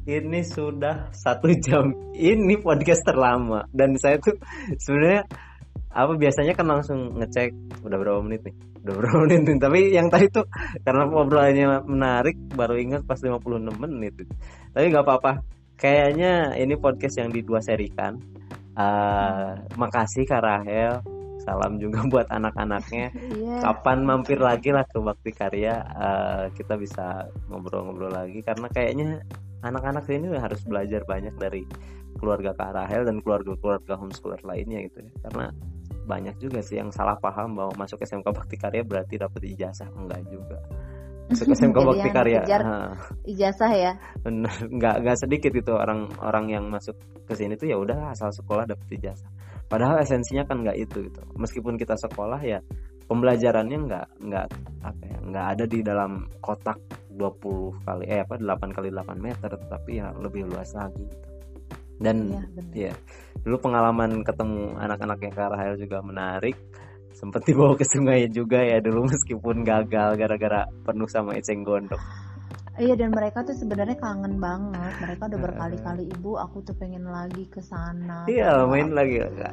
Ini sudah satu jam. Ini podcast terlama dan saya tuh sebenarnya apa biasanya kan langsung ngecek udah berapa menit nih, udah berapa menit nih. Tapi yang tadi tuh karena obrolannya menarik baru ingat pas lima puluh enam menit. Tapi nggak apa-apa, kayaknya ini podcast yang di dua serikan. Uh, makasih Kak Rahel, salam juga buat anak-anaknya. Yeah. Kapan mampir lagi lah ke Bakti Karya, uh, kita bisa ngobrol-ngobrol lagi karena kayaknya anak-anak ini harus belajar banyak dari keluarga Kak Rahel dan keluarga-keluarga homeschooler lainnya gitu ya. Karena banyak juga sih yang salah paham bahwa masuk S M K Bakti Karya berarti dapat ijazah. Enggak juga. Masuk S M K Bakti Karya uh. ijazah ya. Benar, enggak enggak sedikit itu orang-orang yang masuk ke sini tuh ya udah asal sekolah dapat ijazah. Padahal esensinya kan enggak itu gitu. Meskipun kita sekolah ya pembelajarannya enggak enggak apa ya, enggak ada di dalam kotak dua puluh kali eh apa delapan kali delapan meter, tapi ya lebih luas lagi gitu. Dan ya, ya dulu pengalaman ketemu anak-anaknya Kak Rahel juga menarik, sempat dibawa ke sungai juga ya dulu meskipun gagal gara-gara penuh sama eceng gondok. Iya, dan mereka tuh sebenarnya kangen banget, mereka udah berkali-kali, ibu aku tuh pengen lagi ke sana. Iya, main lagi. Terus,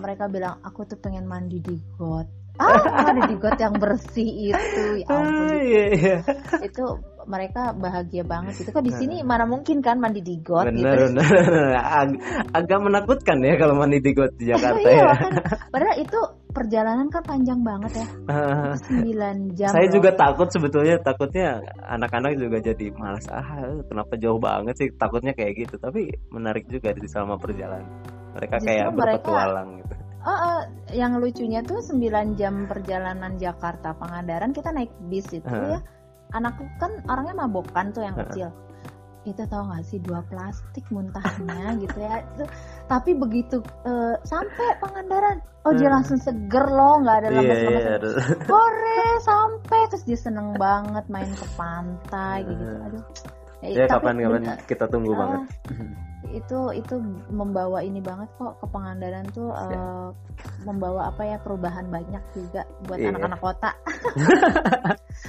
mereka bilang aku tuh pengen mandi di got. Ah, mandi di got yang bersih itu, ya ampun. Ah, iya, iya. Itu mereka bahagia banget itu kan di sini, mana mungkin kan mandi di got gitu. Benar, Ag- agak menakutkan ya kalau mandi di got di Jakarta. Iya, ya. Kan, padahal itu perjalanan kan panjang banget ya, sembilan jam. Saya loh. Juga takut sebetulnya, takutnya anak-anak juga jadi malas, ah kenapa jauh banget sih, takutnya kayak gitu. Tapi menarik juga di selama perjalanan mereka. Justru kayak berpetualang mereka... gitu. Oh, oh, yang lucunya tuh sembilan jam perjalanan Jakarta Pangandaran kita naik bis itu ya. Anakku kan orangnya mabokan tuh yang kecil. Itu tau gak sih dua plastik muntahnya gitu ya. Itu, tapi begitu uh, sampai Pangandaran, oh dia langsung seger loh, gak ada lemes-lemes. Hore, sampai terus dia seneng banget main ke pantai gitu. Aduh. Ya, ya kapan-kapan kapan kita tunggu uh, banget. Itu itu membawa ini banget kok ke Pangandaran tuh, ya. uh, membawa apa ya, perubahan banyak juga buat yeah. anak-anak kota.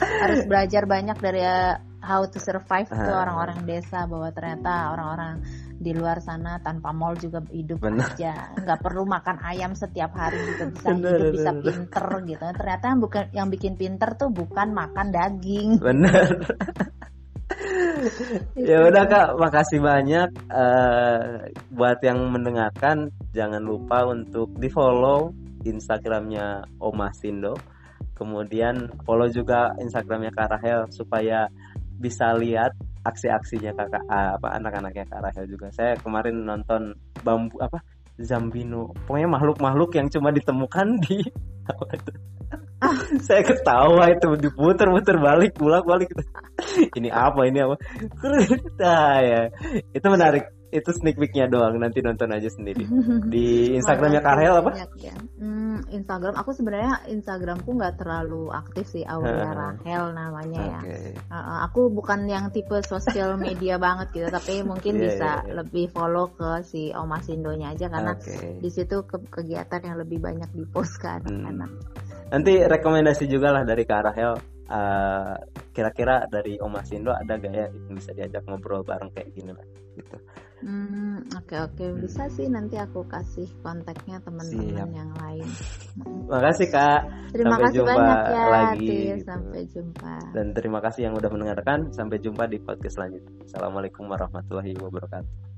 Harus belajar banyak dari uh, how to survive uh, tuh orang-orang desa, bahwa ternyata orang-orang di luar sana tanpa mall juga hidup. Bener. Aja, nggak perlu makan ayam setiap hari gitu bisa bener, hidup bener, bisa bener. Pinter gitu. Ternyata yang bukan yang bikin pinter tuh bukan makan daging. Bener. Ya udah Kak, makasih banyak. Uh, buat yang mendengarkan jangan lupa untuk di follow Instagramnya Omah Sindu, kemudian follow juga Instagramnya Kak Rahel supaya bisa lihat aksi-aksinya kakak apa anak-anaknya Kak Rahel juga. Saya kemarin nonton bambu apa Zambino, pokoknya makhluk-makhluk yang cuma ditemukan di saya ketawa itu diputer-puter balik bolak-balik. Ini apa ini apa? Nah, ya. Itu menarik. Itu sneak peeknya doang, nanti nonton aja sendiri di Instagramnya Karel apa? Ya. Hmm, Instagram aku sebenarnya Instagramku nggak terlalu aktif sih, Aulia Rahel namanya okay. ya. Uh, aku bukan yang tipe sosial media banget gitu, tapi mungkin yeah, bisa yeah, yeah. lebih follow ke si Omah Sindonya aja karena okay. di situ ke- kegiatan yang lebih banyak dipost ke anak-anak. Hmm. Nanti rekomendasi juga lah dari Kak Rahel. Uh, kira-kira dari Omah Sindu ada gak ya yang bisa diajak ngobrol bareng kayak gini lah gitu. Hmm, oke oke bisa sih, nanti aku kasih kontaknya teman-teman yang lain. Makasih Kak. Terima sampai kasih jumpa banyak ya. Lagi. Tia, sampai jumpa. Dan terima kasih yang udah mendengarkan. Sampai jumpa di podcast selanjutnya. Assalamualaikum warahmatullahi wabarakatuh.